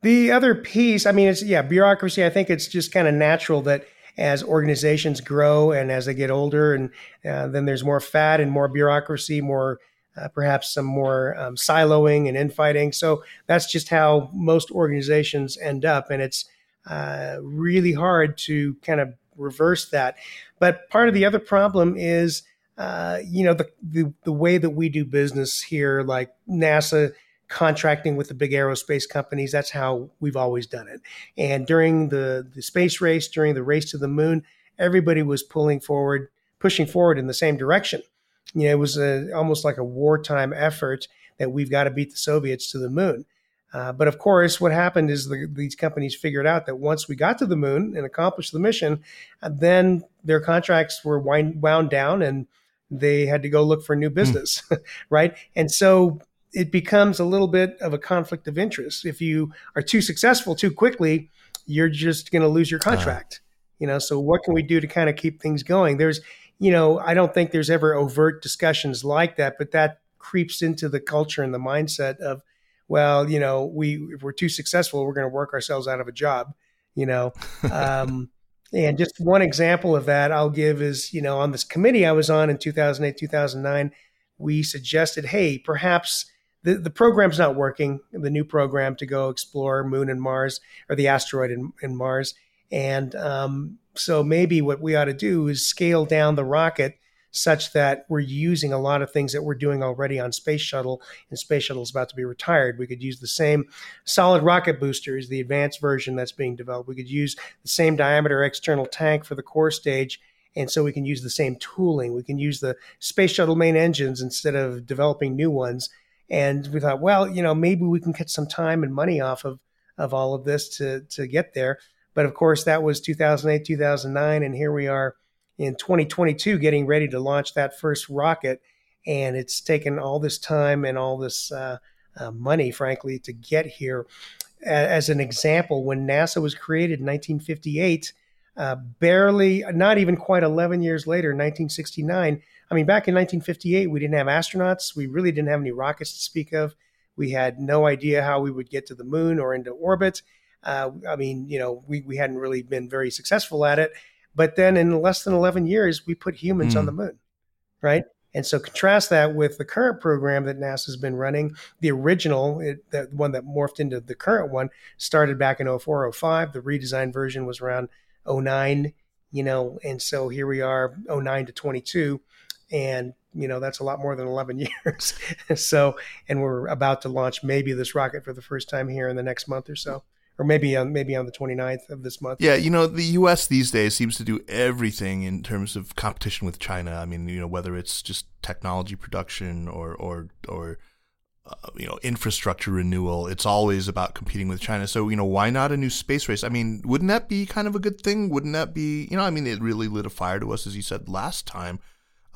The other piece, I mean, it's, yeah, bureaucracy. I think it's just kind of natural that as organizations grow and as they get older, and uh, then there's more fat and more bureaucracy, more uh, perhaps some more um, siloing and infighting. So that's just how most organizations end up. And it's Uh, really hard to kind of reverse that. But part of the other problem is, uh, you know, the, the the way that we do business here, like NASA contracting with the big aerospace companies, that's how we've always done it. And during the, the space race, during the race to the moon, everybody was pulling forward, pushing forward in the same direction. You know, it was a, almost like a wartime effort that we've got to beat the Soviets to the moon. Uh, but of course, what happened is the, these companies figured out that once we got to the moon and accomplished the mission, then their contracts were wind, wound down and they had to go look for new business, mm. right? And so it becomes a little bit of a conflict of interest. If you are too successful too quickly, you're just going to lose your contract. Uh. You know, so what can we do to kind of keep things going? There's, you know, I don't think there's ever overt discussions like that, but that creeps into the culture and the mindset of, well, you know, we, if we're too successful, we're going to work ourselves out of a job, you know. Um, and just one example of that I'll give is, you know, on this committee I was on in two thousand eight, two thousand nine, we suggested, hey, perhaps the, the program's not working, the new program to go explore Moon and Mars, or the asteroid in, in Mars. And um, so maybe what we ought to do is scale down the rocket such that we're using a lot of things that we're doing already on Space Shuttle, and Space Shuttle is about to be retired. We could use the same solid rocket boosters, the advanced version that's being developed. We could use the same diameter external tank for the core stage, and so we can use the same tooling. We can use the Space Shuttle main engines instead of developing new ones. And we thought, well, you know, maybe we can get some time and money off of, of all of this to, to get there. But of course, that was two thousand eight, two thousand nine, and here we are in twenty twenty-two, getting ready to launch that first rocket. And it's taken all this time and all this uh, uh, money, frankly, to get here. As an example, when NASA was created in nineteen fifty-eight, uh, barely, not even quite eleven years later, nineteen sixty-nine, I mean, back in nineteen fifty-eight, we didn't have astronauts. We really didn't have any rockets to speak of. We had no idea how we would get to the moon or into orbit. Uh, I mean, you know, we, we hadn't really been very successful at it. But then in less than eleven years, we put humans mm. on the moon, right? And so contrast that with the current program that NASA's been running. The original, it, that one that morphed into the current one, started back in oh four, oh five. The redesigned version was around oh nine, you know, and so here we are, oh nine to twenty-two. And, you know, that's a lot more than eleven years. So, and we're about to launch maybe this rocket for the first time here in the next month or so. Or maybe on, maybe on the twenty-ninth of this month. Yeah, you know, the U S these days seems to do everything in terms of competition with China. I mean, you know, whether it's just technology production or or or uh, you know, infrastructure renewal, it's always about competing with China. So, you know, why not a new space race? I mean, wouldn't that be kind of a good thing? Wouldn't that be, you know, I mean, it really lit a fire to us, as you said last time.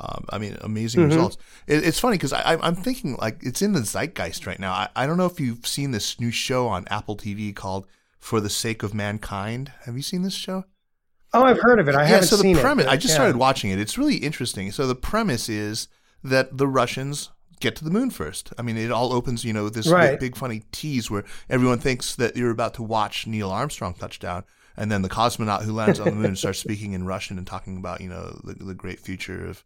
Um, I mean, amazing mm-hmm. results. It, it's funny because I'm thinking like it's in the zeitgeist right now. I, I don't know if you've seen this new show on Apple T V called For the Sake of Mankind. Have you seen this show? Oh, I've heard of it. I yeah, haven't so the seen premise, it. But, I just yeah. started watching it. It's really interesting. So the premise is that the Russians get to the moon first. I mean, it all opens, you know, this right. big, big funny tease where everyone thinks that you're about to watch Neil Armstrong touch down. And then the cosmonaut who lands on the moon starts speaking in Russian and talking about, you know, the, the great future of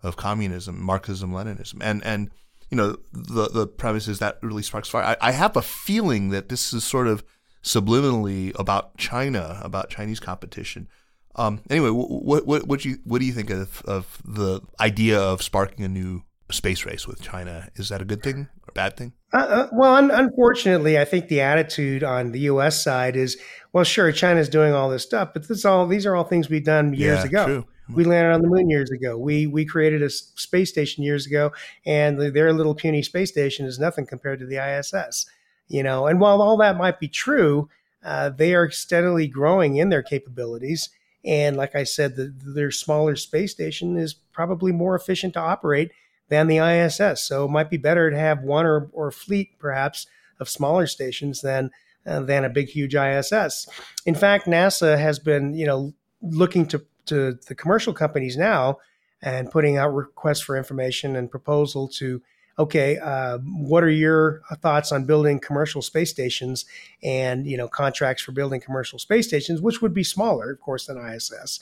of communism, Marxism, Leninism. And, and you know, the the premise is that really sparks fire. I, I have a feeling that this is sort of subliminally about China, about Chinese competition. Um, anyway, what what what do you what do you think of, of the idea of sparking a new space race with China? Is that a good thing or a bad thing? Uh, uh, well, un- unfortunately, I think the attitude on the U S side is, well, sure, China's doing all this stuff, but this all these are all things we've done years yeah, ago. True. We landed on the moon years ago. We we created a space station years ago, and their little puny space station is nothing compared to the I S S, you know. And while all that might be true, uh, they are steadily growing in their capabilities, And like I said, the, their smaller space station is probably more efficient to operate than the I S S. So it might be better to have one or, or a fleet, perhaps, of smaller stations than uh, than a big, huge I S S. In fact, NASA has been, you know, looking to, to the commercial companies now and putting out requests for information and proposal to, okay, uh, what are your thoughts on building commercial space stations and, you know, contracts for building commercial space stations, which would be smaller, of course, than I S S.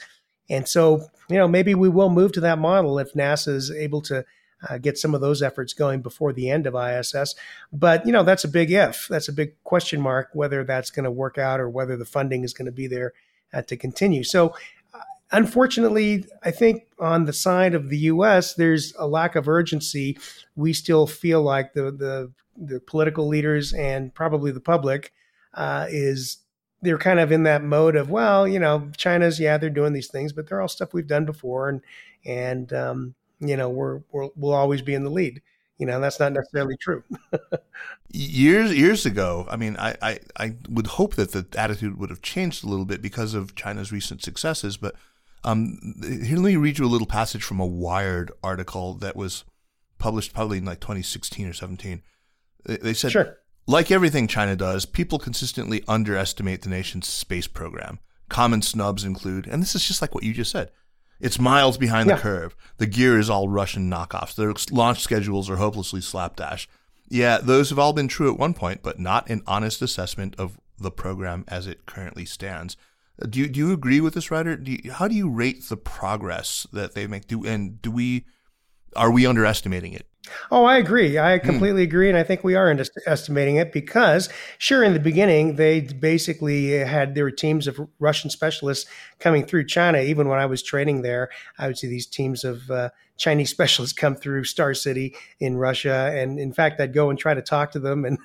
And so, you know, maybe we will move to that model if NASA is able to Uh, get some of those efforts going before the end of I S S. But, you know, that's a big if. That's a big question mark, whether that's going to work out or whether the funding is going to be there uh, to continue. So, uh, unfortunately, I think on the side of the U S, there's a lack of urgency. We still feel like the the, the political leaders and probably the public uh, is, they're kind of in that mode of, well, you know, China's, yeah, they're doing these things, but they're all stuff we've done before. And, and um you know, we're, we're, we'll always be in the lead, you know, and that's not necessarily true. years, years ago, I mean, I, I, I would hope that the attitude would have changed a little bit because of China's recent successes. But um, here, let me read you a little passage from a Wired article that was published probably in like twenty sixteen or seventeen. They, they said, sure. Like everything China does, people consistently underestimate the nation's space program. Common snubs include, and this is just like what you just said, it's miles behind yeah. the curve. The gear is all Russian knockoffs. Their launch schedules are hopelessly slapdash. Yeah, those have all been true at one point, but not an honest assessment of the program as it currently stands. Do you, do you agree with this writer? Do you, how do you rate the progress that they make? Do and do we are we underestimating it? Oh, I agree. I completely hmm. agree. And I think we are underestimating it because, sure, in the beginning, they basically had their teams of Russian specialists coming through China. Even when I was training there, I would see these teams of uh, Chinese specialists come through Star City in Russia. And in fact, I'd go and try to talk to them. And,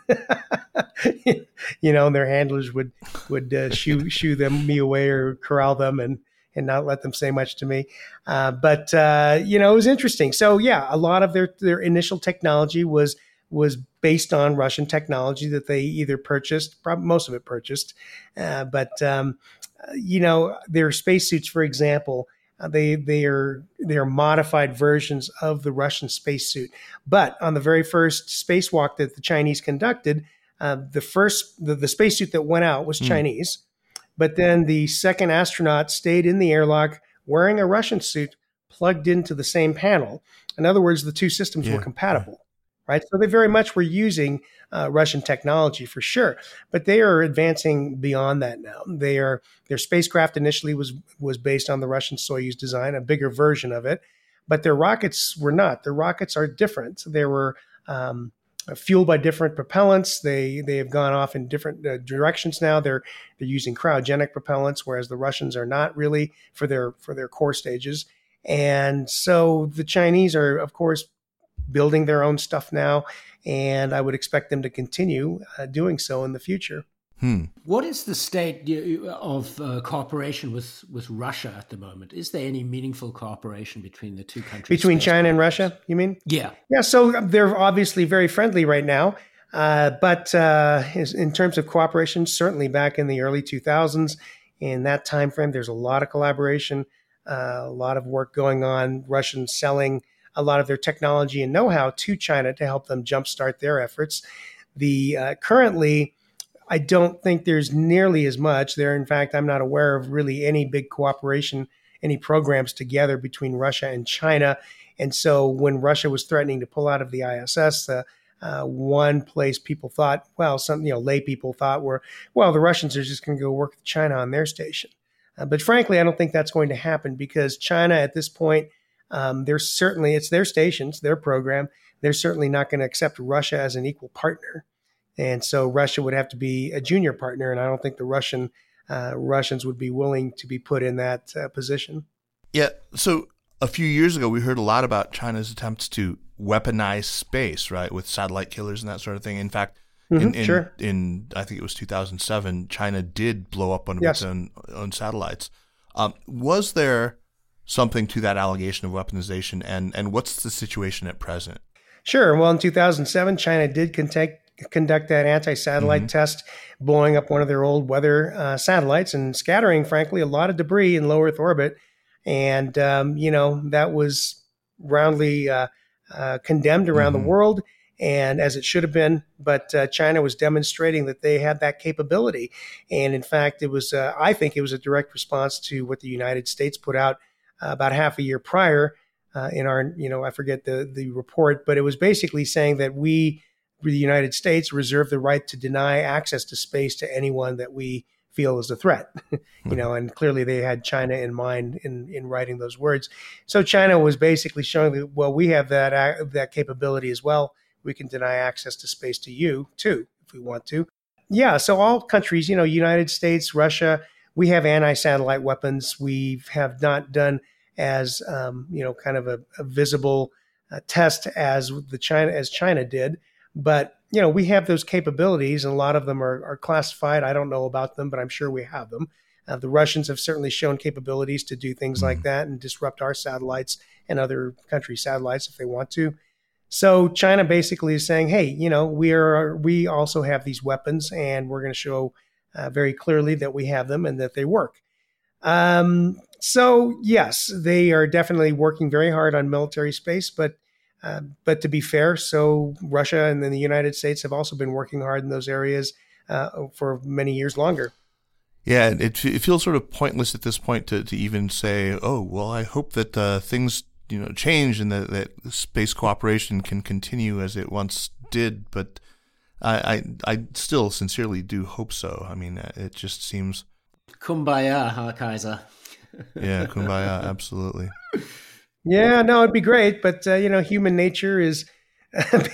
you know, and their handlers would would uh, shoo, shoo them me away or corral them and and not let them say much to me. Uh, but, uh, you know, it was interesting. So, yeah, a lot of their, their initial technology was was based on Russian technology that they either purchased, probably most of it purchased. Uh, but, um, you know, their spacesuits, for example, they they are, they are modified versions of the Russian spacesuit. But on the very first spacewalk that the Chinese conducted, uh, the first the, the spacesuit that went out was mm. Chinese. But then the second astronaut stayed in the airlock wearing a Russian suit plugged into the same panel. In other words, the two systems yeah. were compatible, right? So they very much were using uh, Russian technology for sure, but they are advancing beyond that now. They are, their spacecraft initially was, was based on the Russian Soyuz design, a bigger version of it, but their rockets were not. Their rockets are different. They were um, fueled by different propellants. They they have gone off in different uh, directions now. They're they're using cryogenic propellants, whereas the Russians are not really for their for their core stages. And so the Chinese are, of course, building their own stuff now, and I would expect them to continue uh, doing so in the future. Hmm. What is the state of uh, cooperation with, with Russia at the moment? Is there any meaningful cooperation between the two countries? Between China and Russia, you mean? Yeah. Yeah, so they're obviously very friendly right now. Uh, but uh, in terms of cooperation, certainly back in the early two thousands, in that time frame, there's a lot of collaboration, uh, a lot of work going on, Russians selling a lot of their technology and know-how to China to help them jumpstart their efforts. The uh, currently... I don't think there's nearly as much there. In fact, I'm not aware of really any big cooperation, any programs together between Russia and China. And so when Russia was threatening to pull out of the I S S, uh, uh, one place people thought, well, some, you know, lay people thought were, well, the Russians are just going to go work with China on their station. Uh, but frankly, I don't think that's going to happen because China at this point, um, they're certainly, it's their stations, their program. They're certainly not going to accept Russia as an equal partner. And so Russia would have to be a junior partner, and I don't think the Russian uh, Russians would be willing to be put in that uh, position. Yeah. So a few years ago, we heard a lot about China's attempts to weaponize space, right, with satellite killers and that sort of thing. In fact, mm-hmm, in, in, sure. in I think it was two thousand seven, China did blow up one of yes. its own, own satellites. Um, was there something to that allegation of weaponization, and and what's the situation at present? Sure. Well, in two thousand seven, China did contact. conduct that anti-satellite mm-hmm. test, blowing up one of their old weather uh, satellites and scattering, frankly, a lot of debris in low Earth orbit. And, um, you know, that was roundly uh, uh, condemned around mm-hmm. the world, and as it should have been. But uh, China was demonstrating that they had that capability. And in fact, it was, uh, I think it was a direct response to what the United States put out uh, about half a year prior uh, in our, you know, I forget the, the report, but it was basically saying that we, the United States, reserve the right to deny access to space to anyone that we feel is a threat, you know, and clearly they had China in mind in, in writing those words. So China was basically showing that, well, we have that, uh, that capability as well. We can deny access to space to you too, if we want to. Yeah. So all countries, you know, United States, Russia, we have anti-satellite weapons. We have not done as, um, you know, kind of a, a visible uh, test as the China, as China did. But, you know, we have those capabilities, and a lot of them are, are classified. I don't know about them, but I'm sure we have them. Uh, the Russians have certainly shown capabilities to do things mm-hmm. like that and disrupt our satellites and other countries' satellites if they want to. So China basically is saying, hey, you know, we are we also have these weapons, and we're going to show uh, very clearly that we have them and that they work. Um, so, yes, they are definitely working very hard on military space, but Uh, but to be fair, so Russia and then the United States have also been working hard in those areas uh, for many years longer. Yeah, it, it feels sort of pointless at this point to, to even say, oh, well, I hope that uh, things, you know, change and that, that space cooperation can continue as it once did. But I, I, I still sincerely do hope so. I mean, it just seems... Kumbaya, huh, Kaiser? Yeah, kumbaya, absolutely. Yeah, no, it'd be great. But, uh, you know, human nature is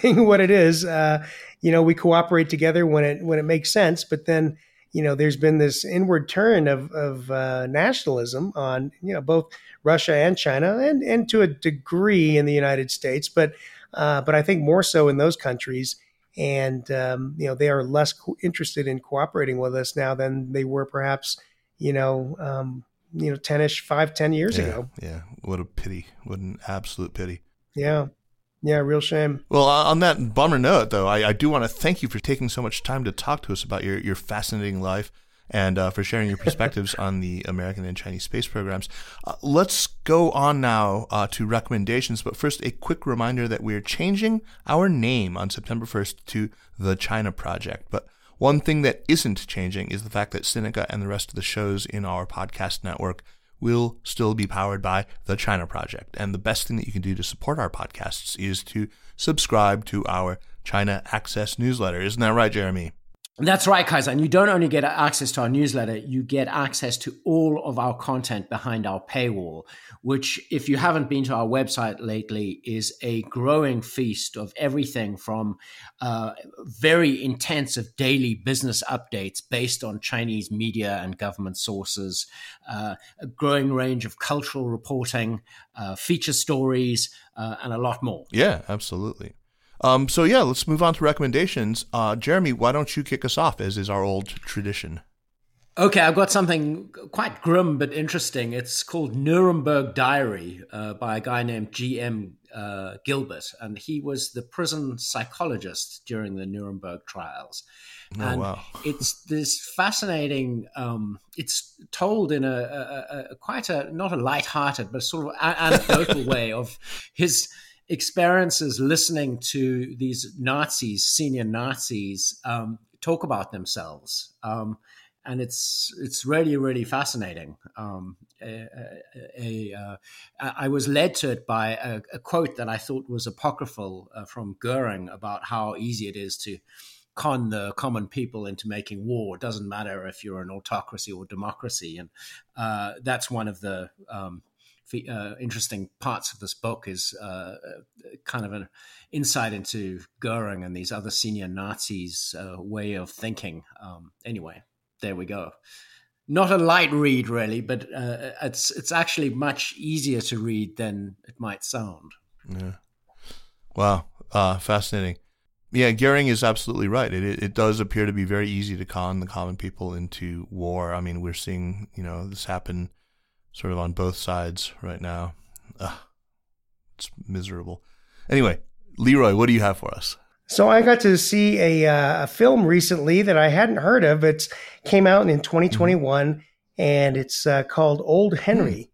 being what it is. Uh, you know, we cooperate together when it when it makes sense. But then, you know, there's been this inward turn of, of uh, nationalism on, you know, both Russia and China and, and to a degree in the United States. But uh, but I think more so in those countries. And, um, you know, they are less co- interested in cooperating with us now than they were perhaps, you know, um you know, ten-ish, five, ten years yeah, ago. Yeah. What a pity. What an absolute pity. Yeah. Yeah. Real shame. Well, on that bummer note, though, I, I do want to thank you for taking so much time to talk to us about your, your fascinating life and uh, for sharing your perspectives on the American and Chinese space programs. Uh, let's go on now uh, to recommendations. But first, a quick reminder that we're changing our name on September first to The China Project. But one thing that isn't changing is the fact that Sinica and the rest of the shows in our podcast network will still be powered by The China Project. And the best thing that you can do to support our podcasts is to subscribe to our China Access newsletter. Isn't that right, Jeremy? That's right, Kaiser. And you don't only get access to our newsletter, you get access to all of our content behind our paywall, which, if you haven't been to our website lately, is a growing feast of everything from uh, very intensive daily business updates based on Chinese media and government sources, uh, a growing range of cultural reporting, uh, feature stories, uh, and a lot more. Yeah, absolutely. Um, so, yeah, let's move on to recommendations. Uh, Jeremy, why don't you kick us off, as is our old tradition? Okay, I've got something quite grim but interesting. It's called Nuremberg Diary uh, by a guy named G M Uh, Gilbert, and he was the prison psychologist during the Nuremberg trials. Oh, and wow. It's this fascinating, um, it's told in a, a, a quite a, not a lighthearted, but sort of anecdotal way of his experiences listening to these Nazis, senior Nazis, um, talk about themselves. Um, and it's it's really, really fascinating. Um, a, a, a, uh, I was led to it by a, a quote that I thought was apocryphal uh, from Goering about how easy it is to con the common people into making war. It doesn't matter if you're an autocracy or democracy. And uh, that's one of the... Um, Uh, interesting parts of this book is uh, kind of an insight into Goering and these other senior Nazis' uh, way of thinking. Um, anyway, there we go. Not a light read, really, but uh, it's it's actually much easier to read than it might sound. Yeah. Wow, uh, fascinating. Yeah, Goering is absolutely right. It it does appear to be very easy to con the common people into war. I mean, we're seeing, you know, this happen sort of on both sides right now. Ugh, it's miserable. Anyway, Leroy, what do you have for us? So I got to see a, uh, a film recently that I hadn't heard of. It came out in twenty twenty-one, mm-hmm. and it's uh, called Old Henry. Mm-hmm.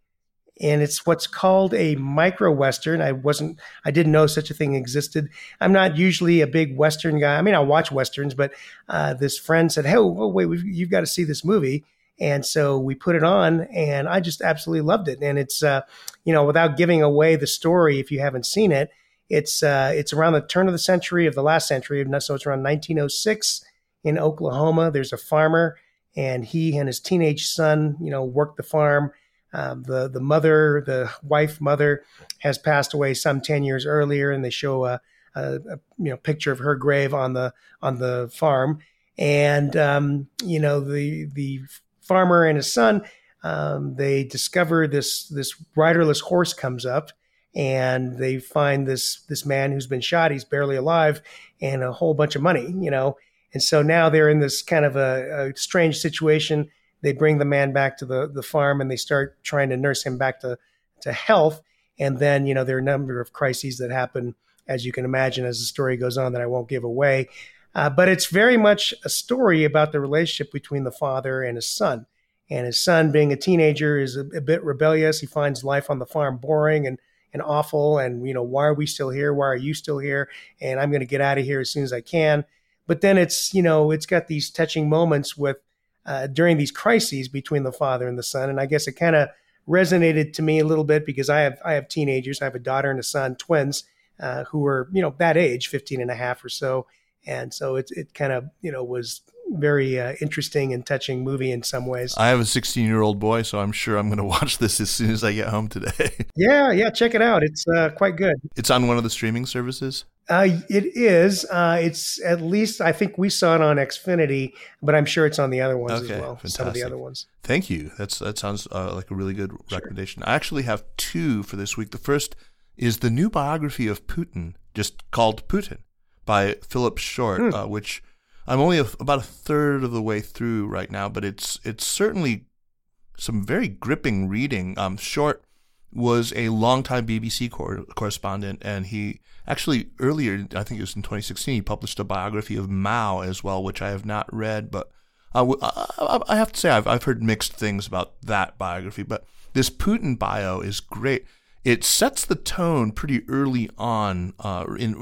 And it's what's called a micro-Western. I wasn't, I didn't know such a thing existed. I'm not usually a big Western guy. I mean, I watch Westerns, but uh, this friend said, hey, oh, wait, we've, you've got to see this movie. And so we put it on, and I just absolutely loved it. And it's, uh, you know, without giving away the story, if you haven't seen it, it's uh, it's around the turn of the century of the last century. So it's around nineteen oh six in Oklahoma. There's a farmer, and he and his teenage son, you know, work the farm. Um, the the mother, the wife mother, has passed away some ten years earlier, and they show a, a, a you know picture of her grave on the on the farm. And um, you know the the farmer and his son, um, they discover this this riderless horse comes up. And they find this this man who's been shot. He's barely alive, and a whole bunch of money, you know. And so now they're in this kind of a, a strange situation. They bring the man back to the, the farm, and they start trying to nurse him back to, to health. And then, you know, there are a number of crises that happen, as you can imagine, as the story goes on that I won't give away. Uh, but it's very much a story about the relationship between the father and his son. And his son, being a teenager, is a, a bit rebellious. He finds life on the farm boring and and awful, and, you know, why are we still here? Why are you still here? And I'm going to get out of here as soon as I can. But then it's, you know, it's got these touching moments with, uh, during these crises between the father and the son. And I guess it kind of resonated to me a little bit because I have, I have teenagers. I have a daughter and a son, twins, uh, who are, you know, that age, fifteen and a half or so. And so it, it kind of, you know, was very uh, interesting and touching movie in some ways. I have a sixteen-year-old boy, so I'm sure I'm going to watch this as soon as I get home today. yeah, yeah, check it out. It's uh, quite good. It's on one of the streaming services? Uh, it is. Uh, it's at least, I think we saw it on Xfinity, but I'm sure it's on the other ones okay, as well, fantastic. Some of the other ones. Thank you. That's That sounds uh, like a really good sure. recommendation. I actually have two for this week. The first is the new biography of Putin, just called Putin, by Philip Short, hmm. uh, which... I'm only a, about a third of the way through right now, but it's it's certainly some very gripping reading. Um, Short was a longtime B B C cor- correspondent, and he actually earlier, I think it was in twenty sixteen, he published a biography of Mao as well, which I have not read, but I, w- I, I have to say I've, I've heard mixed things about that biography. But this Putin bio is great. It sets the tone pretty early on, uh, in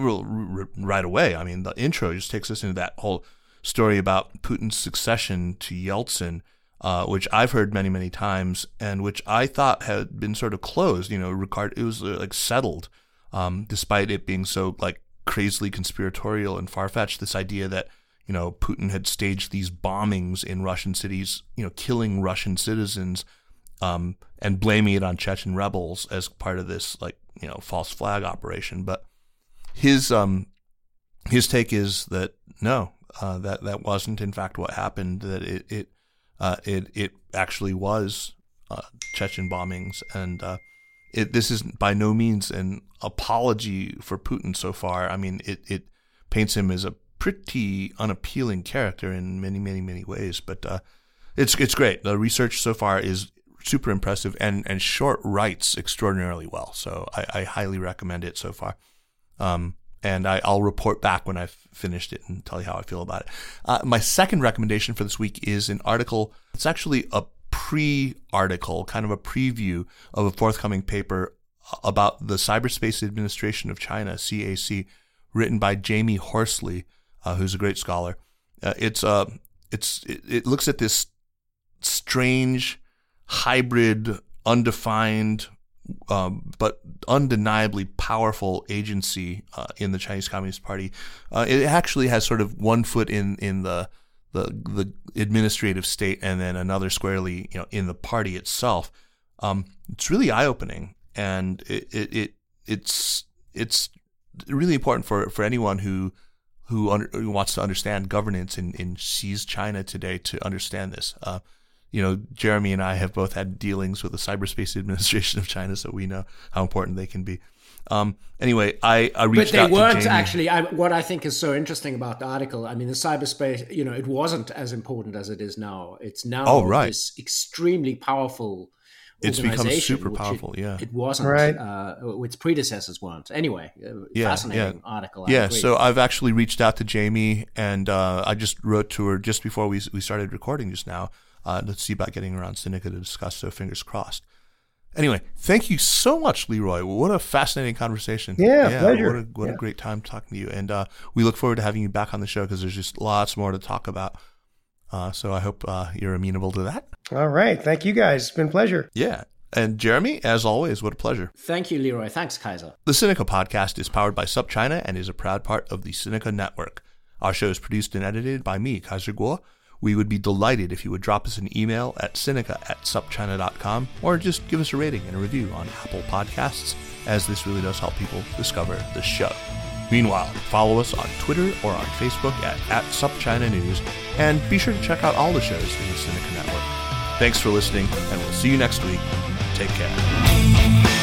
right away. I mean, the intro just takes us into that whole story about Putin's succession to Yeltsin, uh, which I've heard many, many times, and which I thought had been sort of closed. You know, regard it was uh, like settled, um, despite it being so like crazily conspiratorial and far-fetched. This idea that you know Putin had staged these bombings in Russian cities, you know, killing Russian citizens. Um, and blaming it on Chechen rebels as part of this, like, you know, false flag operation. But his um, his take is that no, uh, that that wasn't in fact what happened. That it it uh, it, it actually was uh, Chechen bombings, and uh, it this is by no means an apology for Putin so far. I mean, it it paints him as a pretty unappealing character in many many many ways. But uh, it's it's great. The research so far is super impressive, and, and Short writes extraordinarily well. So I, I highly recommend it so far. Um, and I, I'll report back when I've finished it and tell you how I feel about it. Uh, my second recommendation for this week is an article. It's actually a pre-article, kind of a preview of a forthcoming paper about the Cyberspace Administration of China, C A C, written by Jamie Horsley, uh, who's a great scholar. Uh, it's uh, it's it, it looks at this strange hybrid, undefined, um, but undeniably powerful agency uh, in the Chinese Communist Party. Uh, it actually has sort of one foot in, in the, the the administrative state and then another squarely, you know, in the party itself. Um, it's really eye-opening, and it, it, it it's it's really important for, for anyone who who, under, who wants to understand governance in, in Xi's China today to understand this. Uh, You know, Jeremy and I have both had dealings with the Cyberspace Administration of China, so we know how important they can be. Um, anyway, I, I reached out to Jamie. But they weren't actually, I, what I think is so interesting about the article, I mean, the cyberspace, you know, it wasn't as important as it is now. It's now oh, right. this extremely powerful It's become super powerful, it, yeah. It wasn't right. uh, its predecessors weren't. Anyway, yeah, fascinating yeah. article. I yeah, agree. So I've actually reached out to Jamie, and uh, I just wrote to her just before we we started recording just now. Uh, let's see about getting around Sinica to discuss, so fingers crossed. Anyway, thank you so much, Leroy. What a fascinating conversation. Yeah, yeah pleasure. What, a, what yeah. a great time talking to you. And uh, we look forward to having you back on the show because there's just lots more to talk about. Uh, so I hope uh, you're amenable to that. All right. Thank you, guys. It's been a pleasure. Yeah. And Jeremy, as always, what a pleasure. Thank you, Leroy. Thanks, Kaiser. The Sinica Podcast is powered by SupChina and is a proud part of the Sinica Network. Our show is produced and edited by me, Kaiser Guo. We would be delighted if you would drop us an email at sinica at supchina dot com or just give us a rating and a review on Apple Podcasts, as this really does help people discover the show. Meanwhile, follow us on Twitter or on Facebook at, at SupChina News, and be sure to check out all the shows in the Sinica Network. Thanks for listening, and we'll see you next week. Take care.